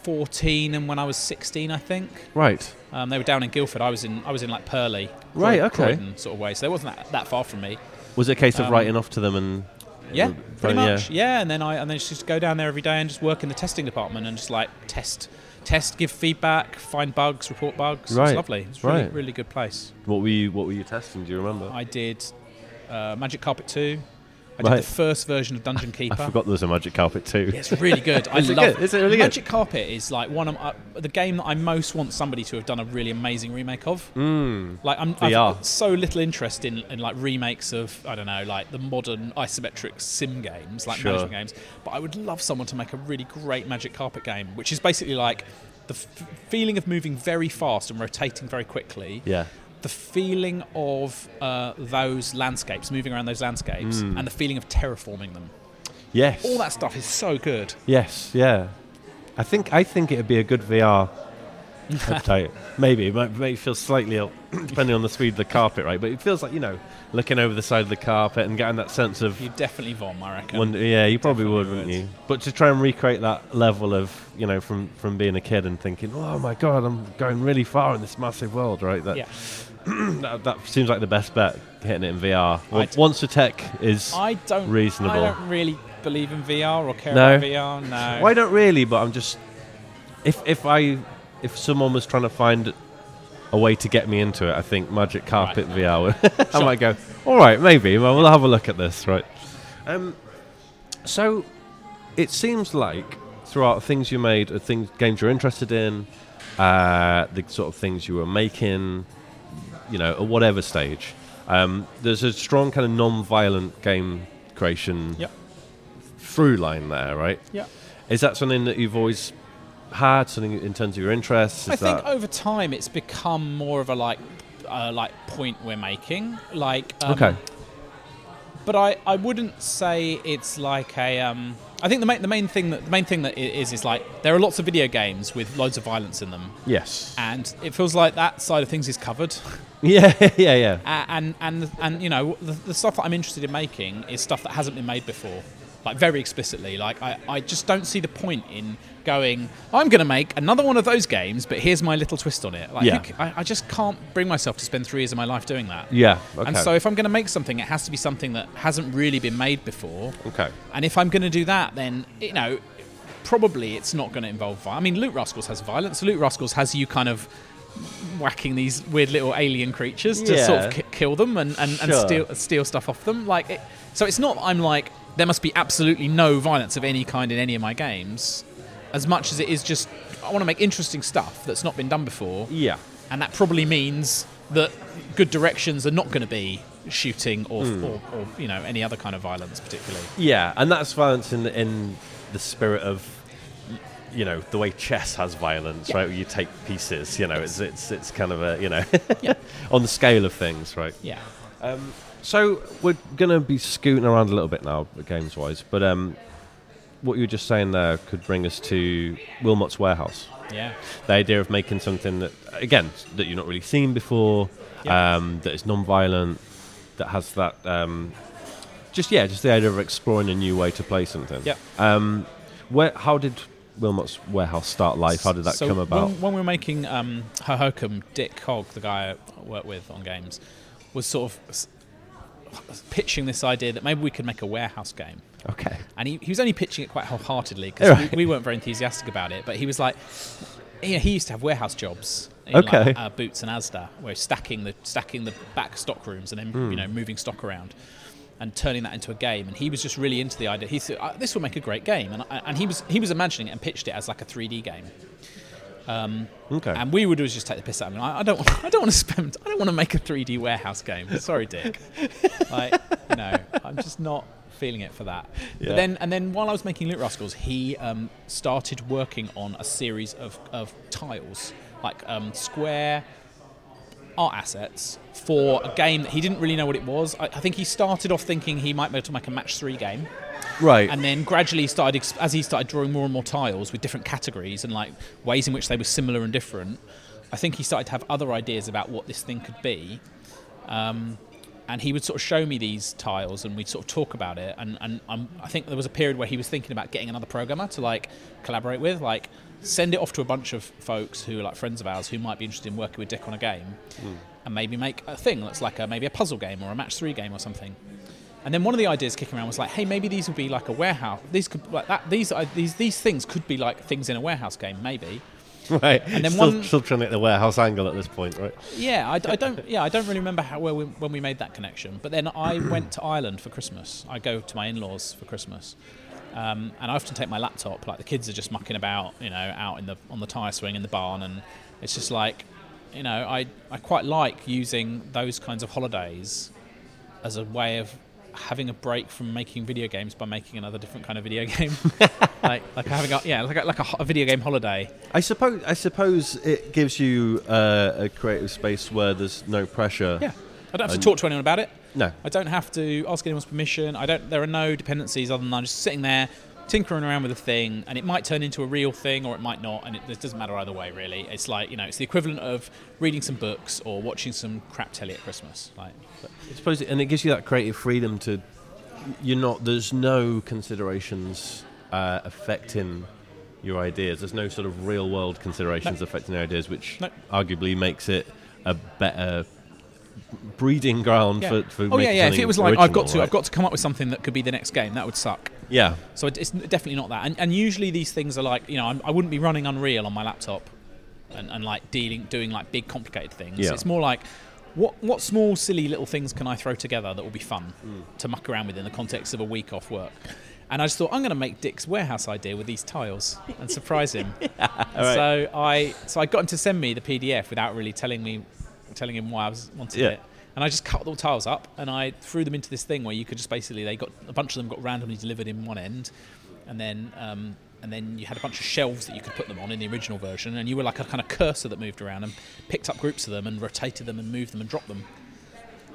fourteen and when I was sixteen, I think. Right. Um, they were down in Guildford. I was in. I was in like Purley. Right. Croydon, okay. Croydon sort of way. So they wasn't that, that far from me. Was it a case of um, writing off to them and? Yeah, pretty much. Yeah. yeah, and then I and then just go down there every day and just work in the testing department and just like test. Test, give feedback, find bugs, report bugs. Right. It's lovely. It's a really, right. really good place. What were you, what were you testing? Do you remember? I did uh, Magic Carpet two. I right. did the first version of Dungeon Keeper. I forgot there was a Magic Carpet two. Yeah, it's really good. I is love it. Good? Is it really Magic good? Carpet is like one of uh, the game that I most want somebody to have done a really amazing remake of. Mm. Like I'm I've got so little interest in, in like remakes of I don't know like the modern isometric sim games, like sure. management games. But I would love someone to make a really great Magic Carpet game, which is basically like the f- feeling of moving very fast and rotating very quickly. Yeah. The feeling of uh, those landscapes, moving around those landscapes, mm. and the feeling of terraforming them. Yes. All that stuff is so good. Yes, yeah. I think I think it would be a good V R appetite. Maybe. It might make you feel slightly ill, depending on the speed of the carpet, right? But it feels like, you know, looking over the side of the carpet and getting that sense of... You'd definitely vom, I reckon. Wonder, yeah, you probably would, would, wouldn't you? But to try and recreate that level of, you know, from, from being a kid and thinking, oh, my God, I'm going really far in this massive world, right? That, yeah. that, that seems like the best bet, hitting it in V R. Well, d- once the tech is I don't, reasonable. I don't really believe in V R or care no. about V R, no. Well, I don't really, but I'm just... If if I... If someone was trying to find a way to get me into it, I think Magic Carpet right. V R, I might go, all right, maybe, well, we'll have a look at this, right? Um, so it seems like throughout things you made, uh, things, games you're interested in, uh, the sort of things you were making, you know, at whatever stage, um, there's a strong kind of non-violent game creation yep. through line there, right? Yeah. Is that something that you've always... had something in terms of your interests? Is I think over time it's become more of a like, uh, like point we're making. Like, um, okay. But I, I wouldn't say it's like a. Um, I think the main the main thing that the main thing that it is is like there are lots of video games with loads of violence in them. Yes. And it feels like that side of things is covered. Yeah, yeah, yeah. Uh, and and and you know the, the stuff that I'm interested in making is stuff that hasn't been made before. Like very explicitly, like I, I just don't see the point in going, I'm going to make another one of those games, but here's my little twist on it. Like yeah. I, I just can't bring myself to spend three years of my life doing that. Yeah. Okay. And so if I'm going to make something, it has to be something that hasn't really been made before. Okay. And if I'm going to do that, then, you know, probably it's not going to involve violence. I mean, Loot Rascals has violence. Loot Rascals has you kind of whacking these weird little alien creatures to yeah. sort of k- kill them and, and, sure. and steal, steal stuff off them. Like, it, so it's not I'm like... There must be absolutely no violence of any kind in any of my games, as much as it is just I want to make interesting stuff that's not been done before. Yeah, and that probably means that good directions are not going to be shooting or, mm. or, or you know any other kind of violence particularly. Yeah, and that's violence in the, in the spirit of you know the way chess has violence, yeah. right? Where you take pieces, you know, yes. it's it's it's kind of a you know yeah. on the scale of things, right? Yeah. Um, So we're going to be scooting around a little bit now, games-wise, but um, what you were just saying there could bring us to Wilmot's Warehouse. Yeah. The idea of making something that, again, that you've not really seen before, yeah. um, that is non-violent, that has that... Um, just, yeah, just the idea of exploring a new way to play something. Yeah. Um, where, how did Wilmot's Warehouse start life? How did that so come about? When, when we were making um, Hohokum, Dick Hogg, the guy I work with on games, was sort of... pitching this idea that maybe we could make a warehouse game. Okay. And he, he was only pitching it quite wholeheartedly because right. we, we weren't very enthusiastic about it, but he was like, he, he used to have warehouse jobs in okay. like, uh, Boots and Asda, where stacking the stacking the back stock rooms and then mm. you know moving stock around and turning that into a game. And he was just really into the idea. He said, this will make a great game. And I, and he was he was imagining it and pitched it as like a three D game. Um, okay. And we would always just take the piss out of him. I, I don't. Want, I don't want to spend. I don't want to make a three D warehouse game. Sorry, Dick. Like, you know, I'm just not feeling it for that. Yeah. But then, and then while I was making Loot Rascals, he um, started working on a series of, of tiles, like um, square, art assets for a game that he didn't really know what it was. I, I think he started off thinking he might be able to make a match three game. Right. And then gradually started, as he started drawing more and more tiles with different categories and like ways in which they were similar and different, I think he started to have other ideas about what this thing could be. Um, and he would sort of show me these tiles and we'd sort of talk about it. And, and um, I think there was a period where he was thinking about getting another programmer to like collaborate with, like send it off to a bunch of folks who are like friends of ours who might be interested in working with Dick on a game mm. and maybe make a thing that's like a, maybe a puzzle game or a match three game or something. And then one of the ideas kicking around was like, hey, maybe these would be like a warehouse. These could like that. These uh, these these things could be like things in a warehouse game, maybe. Right. And then still, one still trying to get the warehouse angle at this point, right? Yeah, I, I don't. Yeah, I don't really remember how well we, when we made that connection. But then I went to Ireland for Christmas. I go to my in-laws for Christmas, um, and I often take my laptop. Like the kids are just mucking about, you know, out in the on the tire swing in the barn, and it's just like, you know, I I quite like using those kinds of holidays as a way of having a break from making video games by making another different kind of video game, like like having a, yeah like a, like a, a video game holiday. I suppose I suppose it gives you uh, a creative space where there's no pressure. Yeah, I don't have to talk to anyone about it. No, I don't have to ask anyone's permission. I don't. There are no dependencies other than I'm just sitting there tinkering around with a thing, and it might turn into a real thing or it might not, and it, it doesn't matter either way really. It's like, you know, it's the equivalent of reading some books or watching some crap telly at Christmas, like. I suppose, and it gives you that creative freedom to, you're not, there's no considerations uh, affecting your ideas. There's no sort of real world considerations no. affecting your ideas, which no. arguably makes it a better breeding ground yeah. for, for oh yeah yeah if it was like original, I've got to right? I've got to come up with something that could be the next game, that would suck. Yeah, so it's definitely not that. And, and usually these things are like, you know, I'm, I wouldn't be running Unreal on my laptop and, and like dealing doing like big complicated things. Yeah. It's more like what what small silly little things can I throw together that will be fun mm. to muck around with in the context of a week off work. And I just thought, I'm going to make Dick's warehouse idea with these tiles and surprise him. yeah. right. So I so I got him to send me the P D F without really telling me telling him why I was wanted yeah. it. And I just cut all the tiles up and I threw them into this thing where you could just basically, they got a bunch of them got randomly delivered in one end, and then um, and then you had a bunch of shelves that you could put them on in the original version, and you were like a kind of cursor that moved around and picked up groups of them and rotated them and moved them and dropped them.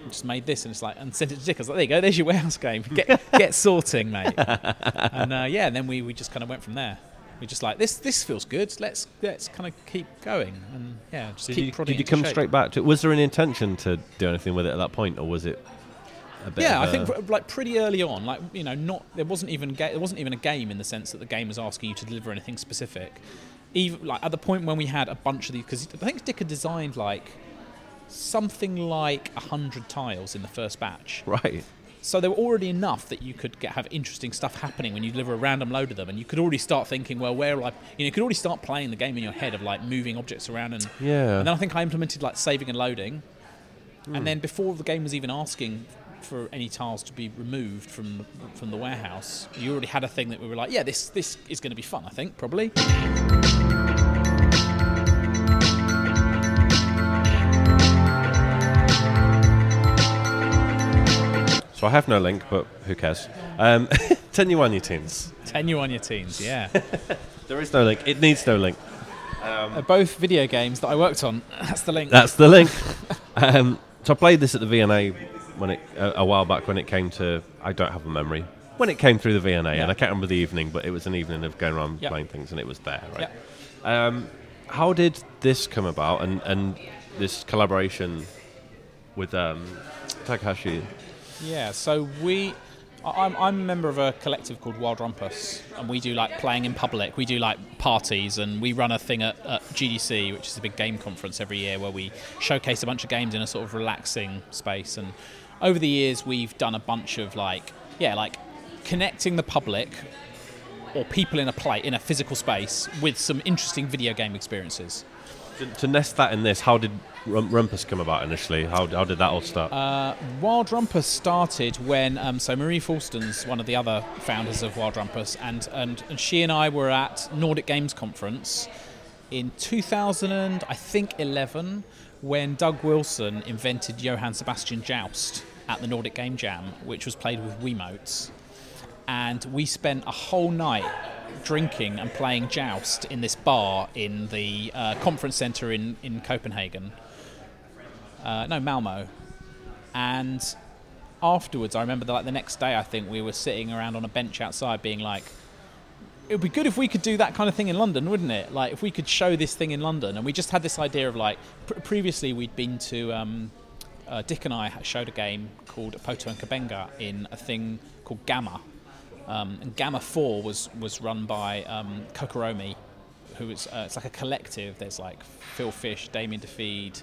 I just made this and it's like, and sent it to Dick. I was like, there you go, there's your warehouse game. Get get sorting, mate. And uh, yeah, and then we, we just kind of went from there. We're just like, this this feels good, let's let's kind of keep going. And yeah, just did keep you, prodding. Did you come shape. straight back to, was there an intention to do anything with it at that point, or was it a bit yeah of a... I think like pretty early on, like, you know, not there wasn't even ga- there wasn't even a game in the sense that the game was asking you to deliver anything specific, even like at the point when we had a bunch of these, because I think Dick had designed like something like one hundred tiles in the first batch, right? So there were already enough that you could get, have interesting stuff happening when you deliver a random load of them, and you could already start thinking, well, where will I... You know, you could already start playing the game in your head of, like, moving objects around. And, yeah. and then I think I implemented, like, saving and loading. Mm. And then before the game was even asking for any tiles to be removed from from the warehouse, you already had a thing that we were like, yeah, this, this is going to be fun, I think, probably. So I have no link, but who cares? Um, Tenya Wanya Teens. Tenya Wanya Teens, yeah. There is no link. It needs no link. Um, They're both video games that I worked on. That's the link. That's the link. um, so I played this at the V and A when it, uh, a while back when it came to... I don't have a memory. When it came through the V and A, yeah. and I can't remember the evening, but it was an evening of going around yep. playing things, and it was there, right? Yep. Um, how did this come about, and, and this collaboration with um, Takahashi... Yeah, so we, I'm, I'm a member of a collective called Wild Rumpus, and we do like playing in public. We do like parties, and we run a thing at, at G D C, which is a big game conference every year where we showcase a bunch of games in a sort of relaxing space. And over the years, we've done a bunch of like, yeah, like connecting the public or people in a play in a physical space with some interesting video game experiences. To, to nest that in this, how did Rumpus come about initially? How how did that all start? Uh, Wild Rumpus started when um, so Marie Falston's one of the other founders of Wild Rumpus, and, and and she and I were at Nordic Games Conference in two thousand, I think eleven, when Doug Wilson invented Johann Sebastian Joust at the Nordic Game Jam, which was played with Wiimotes, and we spent a whole night drinking and playing Joust in this bar in the uh, conference centre in, in Copenhagen. uh, no, Malmo. And afterwards, I remember that, like the next day, I think we were sitting around on a bench outside being like, it would be good if we could do that kind of thing in London, wouldn't it? Like, if we could show this thing in London. And we just had this idea of, like, pr- previously we'd been to, um, uh, Dick and I showed a game called Poto and Kabenga in a thing called Gamma. Um, and Gamma four was, was run by um, Kokoromi, who is, uh, it's like a collective. There's, like, Phil Fish, Damien DeFeed,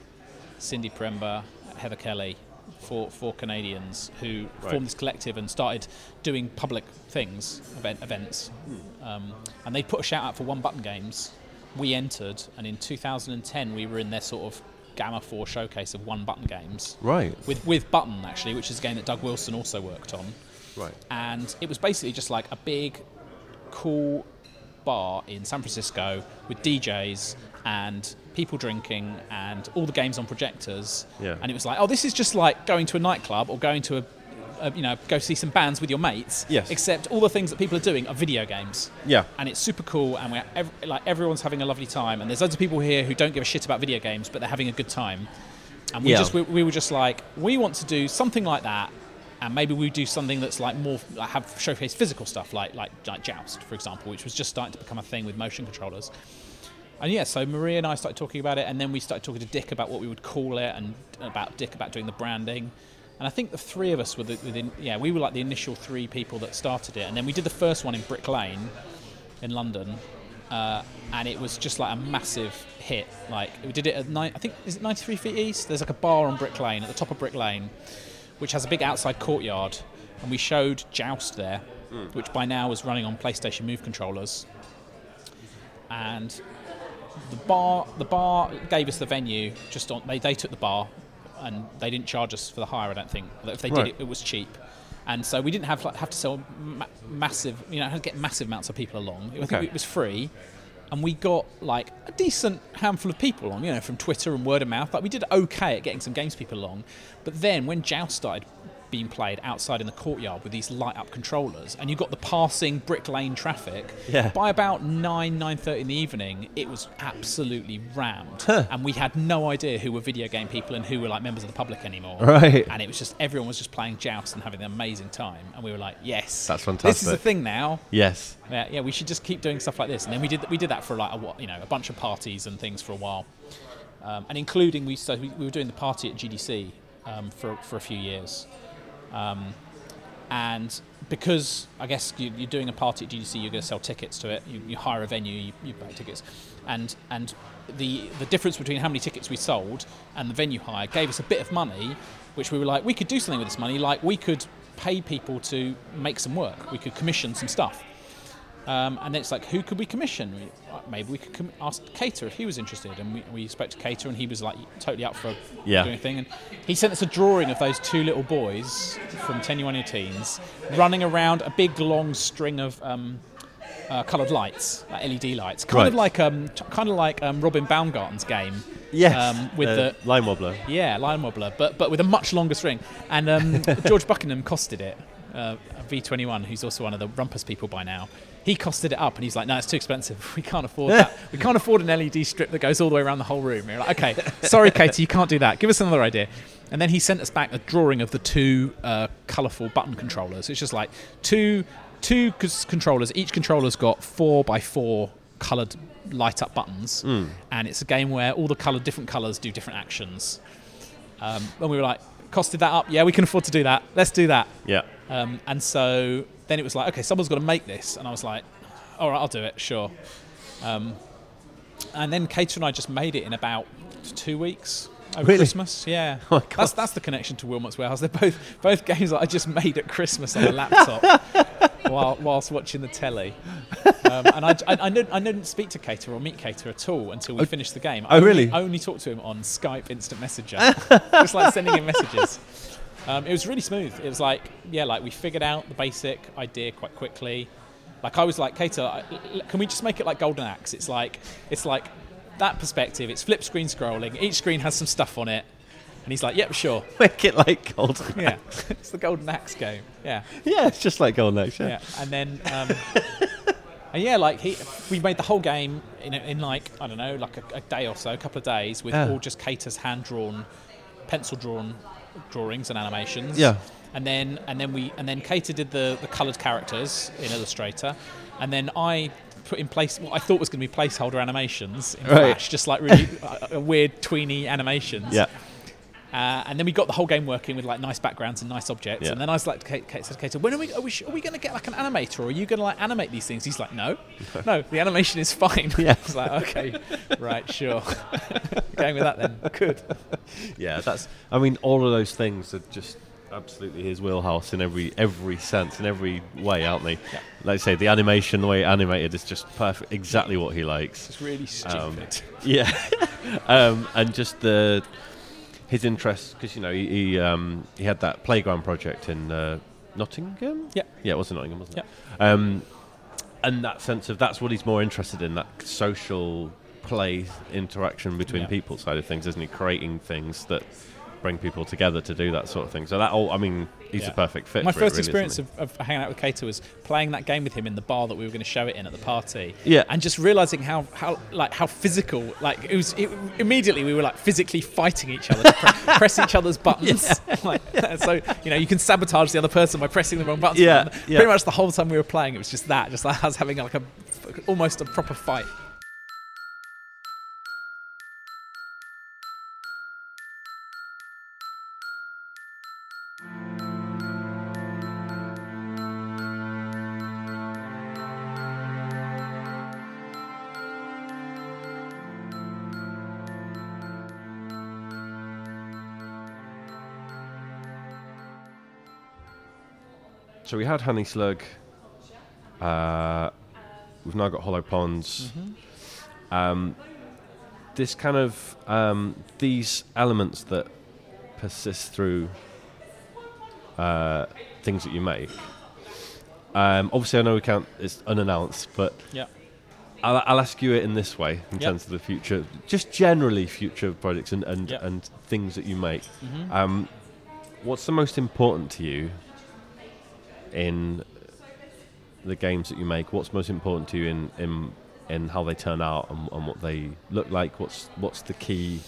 Cindy Premba, Heather Kelly, four, four Canadians who right. formed this collective and started doing public things, event, events. Mm. Um, and they put a shout out for One Button Games. We entered, and in two thousand ten we were in their sort of Gamma four showcase of One Button Games. Right. With, with Button, actually, which is a game that Doug Wilson also worked on. Right. And it was basically just like a big, cool bar in San Francisco with D Js and people drinking and all the games on projectors. Yeah. And it was like, oh, this is just like going to a nightclub or going to a, a, you know, go see some bands with your mates. Yes. Except all the things that people are doing are video games. Yeah. And it's super cool, and we're ev- like everyone's having a lovely time, and there's loads of people here who don't give a shit about video games, but they're having a good time. And we yeah. just we, we were just like, we want to do something like that. And maybe we do something that's like more like have showcase physical stuff, like, like like Joust, for example, which was just starting to become a thing with motion controllers. And yeah, so Maria and I started talking about it, and then we started talking to Dick about what we would call it, and about Dick about doing the branding. And I think the three of us were the, within yeah we were like the initial three people that started it, and then we did the first one in Brick Lane in London, uh, and it was just like a massive hit. Like we did it at nine, I think is it ninety-three feet east. There's like a bar on Brick Lane at the top of Brick Lane, which has a big outside courtyard, and we showed Joust there, mm. which by now was running on PlayStation Move controllers. And the bar, the bar gave us the venue. Just on, they, they took the bar, and they didn't charge us for the hire. I don't think. If they right. did, it, it was cheap, and so we didn't have like, have to sell ma- massive, you know, get massive amounts of people along. It, okay. I think it was free. And we got like a decent handful of people on, you know, from Twitter and word of mouth. Like we did okay at getting some games people along, but then when Joust started being played outside in the courtyard with these light up controllers, and you got the passing Brick Lane traffic, yeah. by about nine nine thirty in the evening, it was absolutely rammed, huh. and we had no idea who were video game people and who were like members of the public anymore. Right, and it was just everyone was just playing Joust and having an amazing time, and we were like, yes, that's fantastic. This is the thing now. Yes, yeah, yeah, we should just keep doing stuff like this. And then we did we did that for like a, you know, a bunch of parties and things for a while, um, and including we so we, we were doing the party at G D C um, for for a few years. Um, and because I guess you, you're doing a party at G D C, you're going to sell tickets to it. You, you hire a venue, you, you buy tickets, and and the the difference between how many tickets we sold and the venue hire gave us a bit of money, which we were like, we could do something with this money. Like we could pay people to make some work. We could commission some stuff. Um, and then it's like, who could we commission? We, maybe we could com- ask Cater if he was interested. And we, we spoke to Cater, and he was like totally up for yeah. doing a thing. And he sent us a drawing of those two little boys from Tenya Wanya Teens running around a big long string of um, uh, coloured lights, like L E D lights, kind right. of like um, t- kind of like um, Robin Baumgarten's game. Yes, um, with uh, the Line Wobbler. Yeah, Line Wobbler, but but with a much longer string. And um, George Buckingham costed it. Uh, V twenty-one, who's also one of the Rumpus people by now. He costed it up, and he's like, no, it's too expensive. We can't afford that. We can't afford an L E D strip that goes all the way around the whole room. We're like, okay, sorry, Katie, you can't do that. Give us another idea. And then he sent us back a drawing of the two uh, colourful button controllers. It's just like two two controllers. Each controller's got four by four coloured light-up buttons, mm. and it's a game where all the colour, different colours do different actions. Um, and we were like, costed that up. Yeah, we can afford to do that. Let's do that. Yeah. Um, and so... Then it was like, okay, someone's got to make this. And I was like, all right, I'll do it, sure. Um, and then Cater and I just made it in about two weeks over really? Christmas. Yeah. Oh, that's that's the connection to Wilmot's Warehouse. They're both both games that I just made at Christmas on a laptop while, whilst watching the telly. Um, and I, I, I, didn't, I didn't speak to Cater or meet Cater at all until we oh, finished the game. Oh, I really? I only talked to him on Skype Instant Messenger. Just like sending him messages. Um, it was really smooth. It was like, yeah, like we figured out the basic idea quite quickly. Like I was like, Cater, can we just make it like Golden Axe? It's like, it's like that perspective. It's flip screen scrolling. Each screen has some stuff on it. And he's like, yep, sure. Make it like Golden Axe. Yeah, it's the Golden Axe game. Yeah. Yeah, it's just like Golden Axe. Yeah. yeah. And then, um, and yeah, like he, we made the whole game in, in like, I don't know, like a, a day or so, a couple of days with oh. all just Cater's hand drawn pencil drawn drawings and animations. Yeah. And then and then we and then Cater did the, the coloured characters in Illustrator, and then I put in place what I thought was going to be placeholder animations in right. Flash, just like really uh, weird tweeny animations. Yeah. Uh, and then we got the whole game working with like nice backgrounds and nice objects. Yeah. And then I was like, Kate, Kate said, Kate, when are we? Are we, are we going to get like an animator? Or are you going to like animate these things? He's like, no, no, the animation is fine. Yeah. I was like, okay, right, sure, going with that then. Good. Yeah, that's. I mean, all of those things are just absolutely his wheelhouse in every every sense, in every way, aren't they? Yeah. Like I say, the animation, the way it animated, is just perfect, exactly what he likes. It's really stupid. Um, yeah, um, and just the. His interest, because you know he he, um, he had that playground project in uh, Nottingham. Yeah, yeah, it was in Nottingham, wasn't it? Yeah. Um, and that sense of that's what he's more interested in, that social play interaction between yeah. people side of things, isn't he? Creating things that bring people together to do that sort of thing. So that all, I mean, he's yeah. a perfect fit. My for first it, really, experience of, of hanging out with Keita was playing that game with him in the bar that we were going to show it in at the party. Yeah, and just realizing how, how like how physical, like it was. It, immediately we were like physically fighting each other, to pre- press each other's buttons. Yeah. Like, yeah. So you know you can sabotage the other person by pressing the wrong button. Yeah, yeah. Pretty much the whole time we were playing, it was just that, just like us having like a almost a proper fight. So we had Honey Slug, uh, we've now got Hollow Ponds. Mm-hmm. Um, this kind of, um, these elements that persist through uh, things that you make. Um, obviously I know we can't, it's unannounced, but yeah. I'll, I'll ask you it in this way, in yep. terms of the future, just generally future projects and, and, yep. and things that you make. Mm-hmm. Um, what's the most important to you in the games that you make? What's most important to you in in, in how they turn out and, and what they look like? What's what's the key?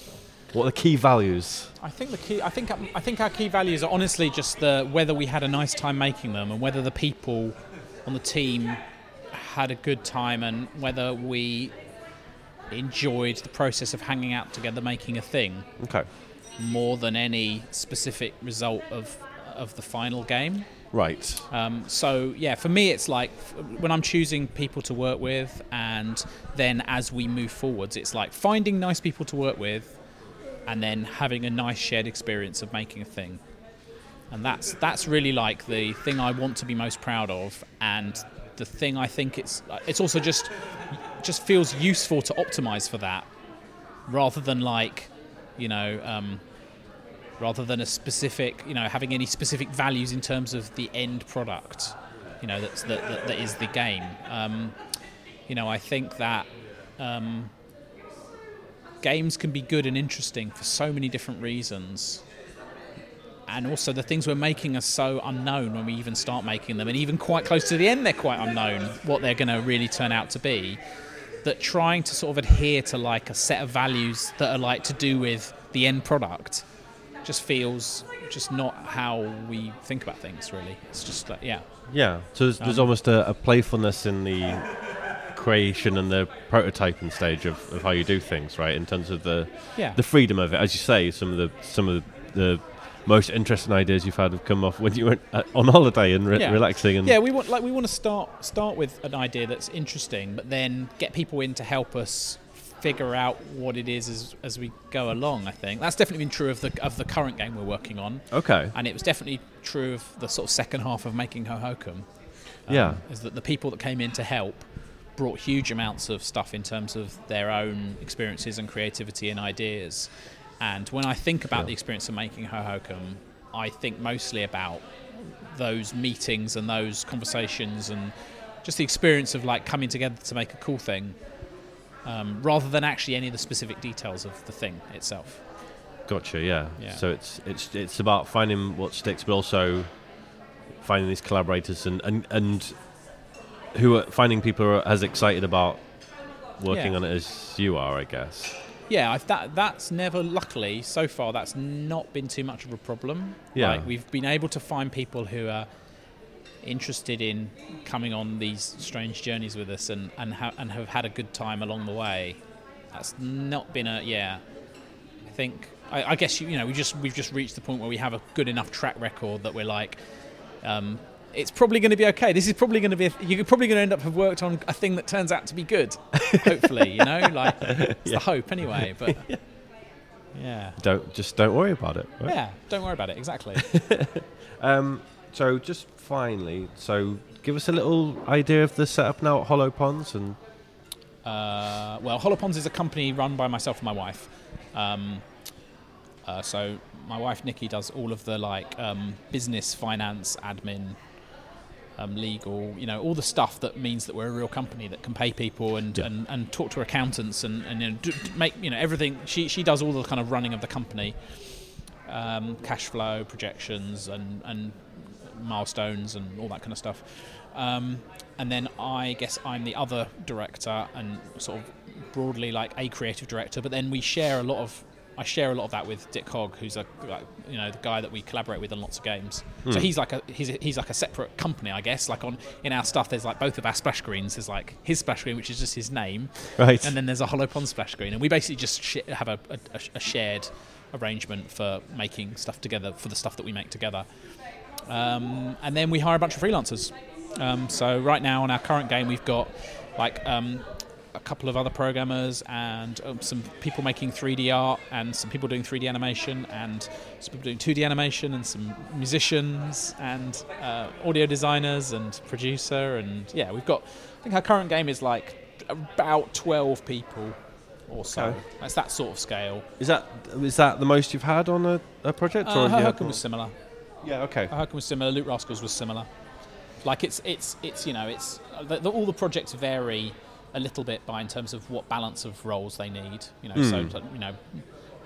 What are the key values? I think the key. I think I think our key values are honestly just the whether we had a nice time making them and whether the people on the team had a good time and whether we enjoyed the process of hanging out together making a thing. Okay. More than any specific result of of the final game. Right. Um, so, yeah, for me, it's like when I'm choosing people to work with and then as we move forwards, it's like finding nice people to work with and then having a nice shared experience of making a thing. And that's that's really like the thing I want to be most proud of, and the thing I think it's it's also just just feels useful to optimize for that rather than like, you know... Um, rather than a specific, you know, having any specific values in terms of the end product, you know, that's, that, that, that is the game. Um, you know, I think that um, games can be good and interesting for so many different reasons. And also the things we're making are so unknown when we even start making them, and even quite close to the end, they're quite unknown what they're going to really turn out to be, that trying to sort of adhere to like a set of values that are like to do with the end product just feels just not how we think about things, really. It's just like, yeah. Yeah, so there's, there's um, almost a, a playfulness in the creation and the prototyping stage of, of how you do things, right? In terms of the yeah. the freedom of it. As you say, some of the some of the most interesting ideas you've had have come off when you were on holiday and re- yeah. relaxing. And yeah, we want like we want to start start with an idea that's interesting, but then get people in to help us figure out what it is as as we go along. I think that's definitely been true of the of the current game we're working on. Okay. And it was definitely true of the sort of second half of making Hohokum. Um, yeah. Is that the people that came in to help brought huge amounts of stuff in terms of their own experiences and creativity and ideas. And when I think about yeah. the experience of making Hohokum, I think mostly about those meetings and those conversations and just the experience of like coming together to make a cool thing. Um, rather than actually any of the specific details of the thing itself. Gotcha. Yeah. yeah. So it's it's it's about finding what sticks, but also finding these collaborators and and, and who are finding people who are as excited about working yeah. on it as you are, I guess. yeah, I've, that that's never, luckily, so far, that's not been too much of a problem. Yeah. Like, we've been able to find people who are interested in coming on these strange journeys with us and and, ha- and have had a good time along the way. That's not been a, yeah. I think, I, I guess, you, you know, we just, we've just reached the point where we have a good enough track record that we're like... Um, it's probably going to be okay. This is probably going to be... A th- you're probably going to end up have worked on a thing that turns out to be good, hopefully, you know? Like, it's yeah. the hope anyway, but... Yeah. Don't Just don't worry about it. Right? Yeah, don't worry about it, exactly. um, so, just finally, so give us a little idea of the setup now at Hollow Ponds and... Uh, well, Hollow Ponds is a company run by myself and my wife. Um, uh, so, my wife, Nikki, does all of the, like, um, business, finance, admin... Um, legal, you know, all the stuff that means that we're a real company that can pay people and, yeah. and, and talk to accountants and, and you know, do, make, you know, everything. She she does all the kind of running of the company, um, cash flow, projections and, and milestones and all that kind of stuff. Um, and then I guess I'm the other director and sort of broadly like a creative director, but then we share a lot of, I share a lot of that with Dick Hogg, who's a like, you know the guy that we collaborate with on lots of games. Mm. So he's like a he's a, he's like a separate company, I guess. Like on in our stuff, there's like both of our splash screens. There's like his splash screen, which is just his name, right? And then there's a Hollow Pond splash screen, and we basically just sh- have a, a, a shared arrangement for making stuff together for the stuff that we make together. Um, and then we hire a bunch of freelancers. Um, so right now on our current game, we've got like. Um, a couple of other programmers and um, some people making three D art and some people doing three D animation and some people doing two D animation and some musicians and uh, audio designers and producer and yeah we've got I think our current game is like about twelve people or so. Okay. That's that sort of scale. Is that is that the most you've had on a, a project? Uh, or Hohokum was similar. Yeah, okay. Hohokum was similar. Loot Rascals was similar. Like it's it's it's you know it's the, the, all the projects vary a little bit by in terms of what balance of roles they need, you know. Mm. So you know,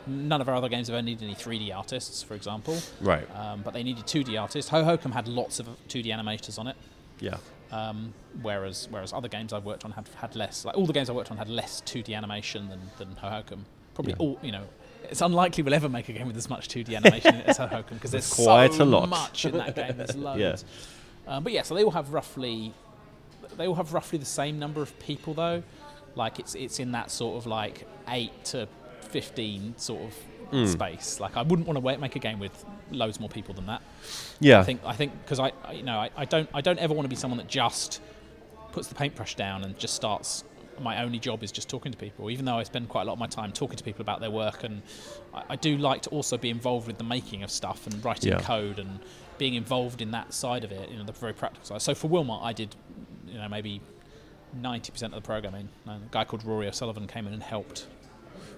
none of our other games have ever needed any three D artists, for example. Right. Um, but they needed two D artists. Hohokum had lots of two D animators on it. Yeah. Um, whereas whereas other games I've worked on have had less. Like all the games I worked on had less two D animation than than Hohokum. Probably yeah. all you know. It's unlikely we'll ever make a game with as much two D animation in it as Hohokum because there's quite so a lot. much in that game. There's loads. Yeah. Um, but yeah, so they all have roughly. They all have roughly the same number of people, though. Like, it's it's in that sort of, like, eight to fifteen sort of mm. space. Like, I wouldn't want to make a game with loads more people than that. Yeah. I think, I think because I, you know, I, I don't I don't ever want to be someone that just puts the paintbrush down and just starts... My only job is just talking to people, even though I spend quite a lot of my time talking to people about their work. And I, I do like to also be involved with the making of stuff and writing yeah. code and being involved in that side of it, you know, the very practical side. So for Wilmot, I did... You know, maybe ninety percent of the programming. A guy called Rory O'Sullivan came in and helped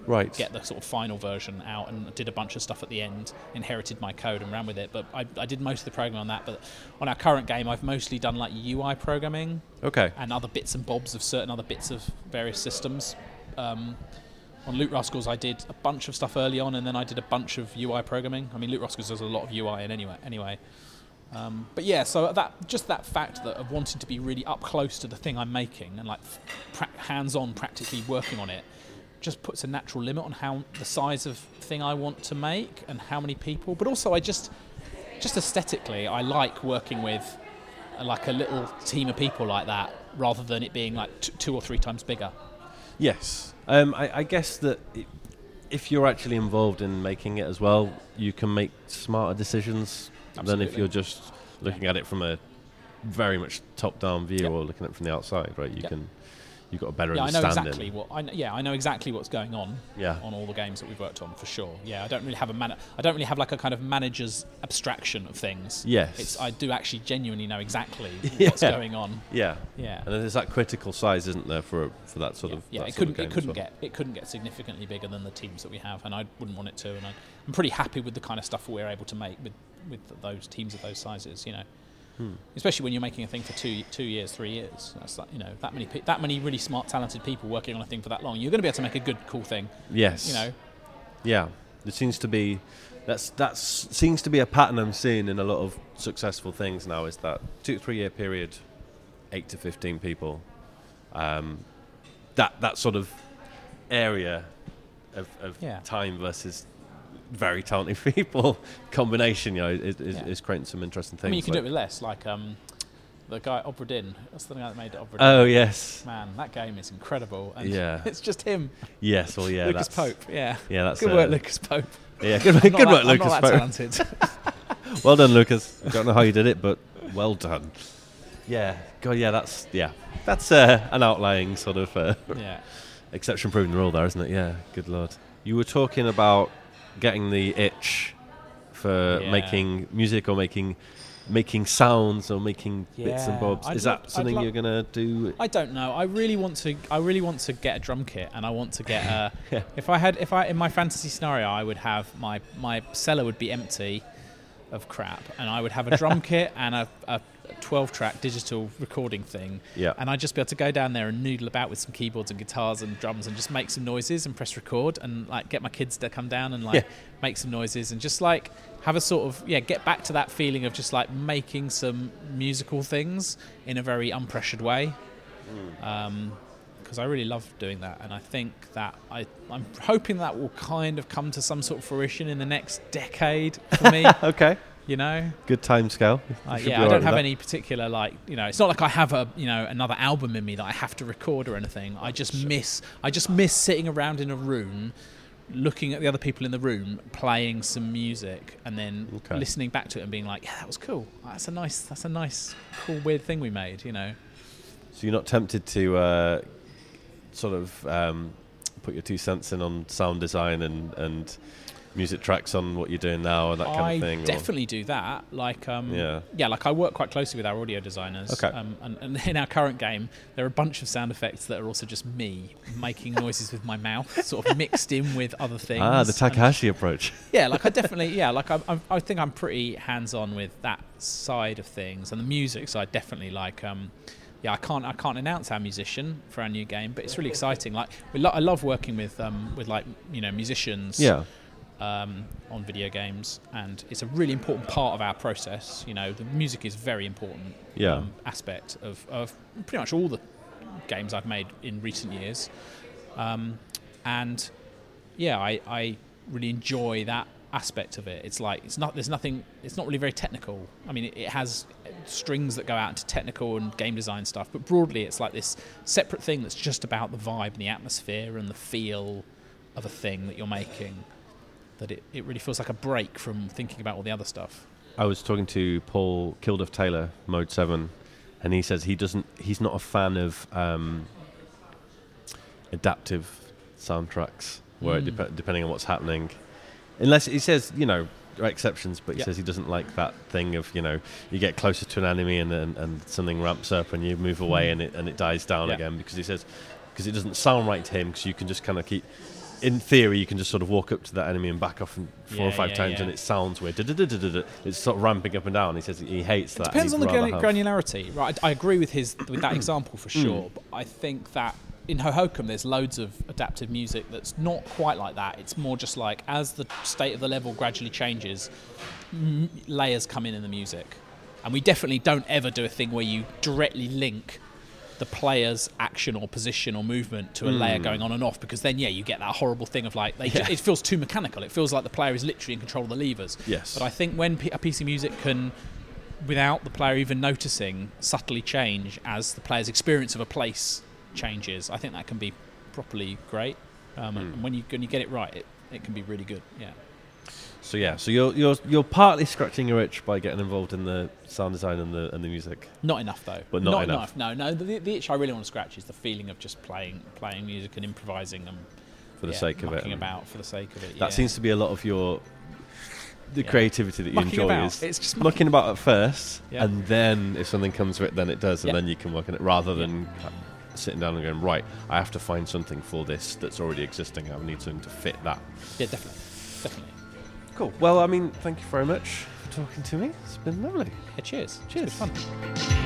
right. get the sort of final version out and did a bunch of stuff at the end, inherited my code and ran with it. But I, I did most of the programming on that. But on our current game, I've mostly done like U I programming okay. and other bits and bobs of certain other bits of various systems. Um, on Loot Rascals, I did a bunch of stuff early on, and then I did a bunch of U I programming. I mean, Loot Rascals does a lot of U I in anyway. anyway. Um, but yeah, so that just that fact that I've wanted to be really up close to the thing I'm making and like pra- hands-on practically working on it just puts a natural limit on how the size of thing I want to make and how many people. But also I just, just aesthetically, I like working with uh, like a little team of people like that rather than it being like t- two or three times bigger. Yes, um, I, I guess that... It- If you're actually involved in making it as well, you can make smarter decisions Absolutely. than if you're just looking yeah. at it from a very much top-down view yep. or looking at it from the outside, right? You yep. can, you've got a better yeah, understanding. I know exactly what. I, yeah, I know exactly what's going on. Yeah. On all the games that we've worked on for sure. Yeah, I don't really have a man. I don't really have like a kind of manager's abstraction of things. Yes. It's, I do actually genuinely know exactly yeah. what's going on. Yeah. Yeah. And there's that critical size, isn't there, for for that sort yeah. of. Yeah, it couldn't. It couldn't well. get. It couldn't get significantly bigger than the teams that we have, and I wouldn't want it to. And I, I'm pretty happy with the kind of stuff we're able to make with with those teams of those sizes. You know. Hmm. Especially when you're making a thing for two, two years, three years. That's like, you know, that many, pe- that many really smart, talented people working on a thing for that long. You're going to be able to make a good, cool thing. Yes. You know. Yeah, it seems to be. That's that's seems to be a pattern I'm seeing in a lot of successful things now. Is that two, three year period, eight to fifteen people. Um, that that sort of area of, of yeah. time versus very talented people combination, you know, is, is, yeah. is creating some interesting things. I mean, you can like, do it with less, like um, the guy Obra Dinn. That's the thing that made Obra Dinn. Oh yes, man, that game is incredible. And yeah, it's just him. Yes, well, yeah, Lucas Pope. Yeah, yeah, that's good uh, work, Lucas Pope. Yeah, good, good that, work, I'm Lucas. Not that talented. Well done, Lucas. I don't know how you did it, but well done. Yeah, God, yeah, that's yeah, that's uh, an outlying sort of uh, yeah. exception proving the rule there, isn't it? Yeah, good lord. You were talking about getting the itch for yeah. making music or making making sounds or making yeah. bits and bobs. I'd Is that lo- something lo- you're gonna do? I don't know. I really want to. I really want to get a drum kit, and I want to get a. yeah. If I had, if I in my fantasy scenario, I would have my my cellar would be empty of crap, and I would have a drum kit and a, a twelve track digital recording thing, yeah. and I'd just be able to go down there and noodle about with some keyboards and guitars and drums and just make some noises and press record and like get my kids to come down and like yeah. make some noises and just like have a sort of yeah get back to that feeling of just like making some musical things in a very unpressured way, mm. um because I really love doing that, and I think that I, I'm hoping that will kind of come to some sort of fruition in the next decade for me. Okay. You know, good time scale. Uh, yeah, I don't have any particular like, you know, it's not like I have a, you know, another album in me that I have to record or anything. I just sure. miss, I just miss sitting around in a room, looking at the other people in the room playing some music, and then okay. listening back to it and being like, yeah, that was cool. That's a nice, that's a nice, cool, weird thing we made. You know. So you're not tempted to uh, sort of um, put your two cents in on sound design and and. music tracks on what you're doing now and that kind I of thing? I definitely or? do that. Like, um, yeah. yeah, like I work quite closely with our audio designers. Okay. Um, and, and in our current game, there are a bunch of sound effects that are also just me making noises with my mouth, sort of mixed in with other things. Ah, the Takahashi and, approach. Yeah, like I definitely, yeah, like I, I, I think I'm pretty hands-on with that side of things, and the music side definitely. Like, um, yeah, I can't, I can't announce our musician for our new game, but it's really exciting. Like, we lo- I love working with, um, with like you know, musicians. Yeah. Um, on video games, and it's a really important part of our process. You know, the music is very important yeah. um, aspect of, of pretty much all the games I've made in recent years. Um, and yeah, I, I really enjoy that aspect of it. It's like it's not there's nothing. It's not really very technical. I mean, it, it has strings that go out into technical and game design stuff, but broadly, it's like this separate thing that's just about the vibe and the atmosphere and the feel of a thing that you're making. That it, it really feels like a break from thinking about all the other stuff. I was talking to Paul Kilduff Taylor, Mode seven, and he says he doesn't he's not a fan of um, adaptive soundtracks where mm. it dep- depending on what's happening, unless he says, you know, there are exceptions, but he yep. says he doesn't like that thing of, you know, you get closer to an enemy and and, and something ramps up and you move away mm. and it and it dies down yep. again, because he says because it doesn't sound right to him, because you can just kind of keep. In theory, you can just sort of walk up to that enemy and back off and four yeah, or five yeah, times, yeah. and it sounds weird. It's sort of ramping up and down. He says he hates it that. It depends He'd on the granularity, have. right? I, I agree with his with that example for sure. But I think that in Hohokum, there's loads of adaptive music that's not quite like that. It's more just like as the state of the level gradually changes, m- layers come in in the music, and we definitely don't ever do a thing where you directly link the player's action or position or movement to a mm. layer going on and off, because then yeah you get that horrible thing of like they yeah. ju- it feels too mechanical. It feels like the player is literally in control of the levers. Yes. But I think when p- a piece of music can, without the player even noticing, subtly change as the player's experience of a place changes, I think that can be properly great. Um, mm. And when you when you get it right, it, it can be really good. Yeah. So yeah, so you're you're you're partly scratching your itch by getting involved in the sound design and the and the music. Not enough though. But not, not enough. enough. No, no. The, the itch I really want to scratch is the feeling of just playing playing music and improvising and for the yeah, sake of it, mucking about for the sake of it. That yeah. seems to be a lot of your the yeah. creativity that you mucking enjoy about. Is it's just mucking about at first, yeah. and then if something comes of it, then it does, and yeah. then you can work on it rather than. Yeah. Sitting down and going, right, I have to find something for this that's already existing. I need something to fit that. Yeah, definitely, definitely. Cool. Well, I mean, thank you very much for talking to me. It's been lovely. Yeah, cheers. Cheers. It's been fun.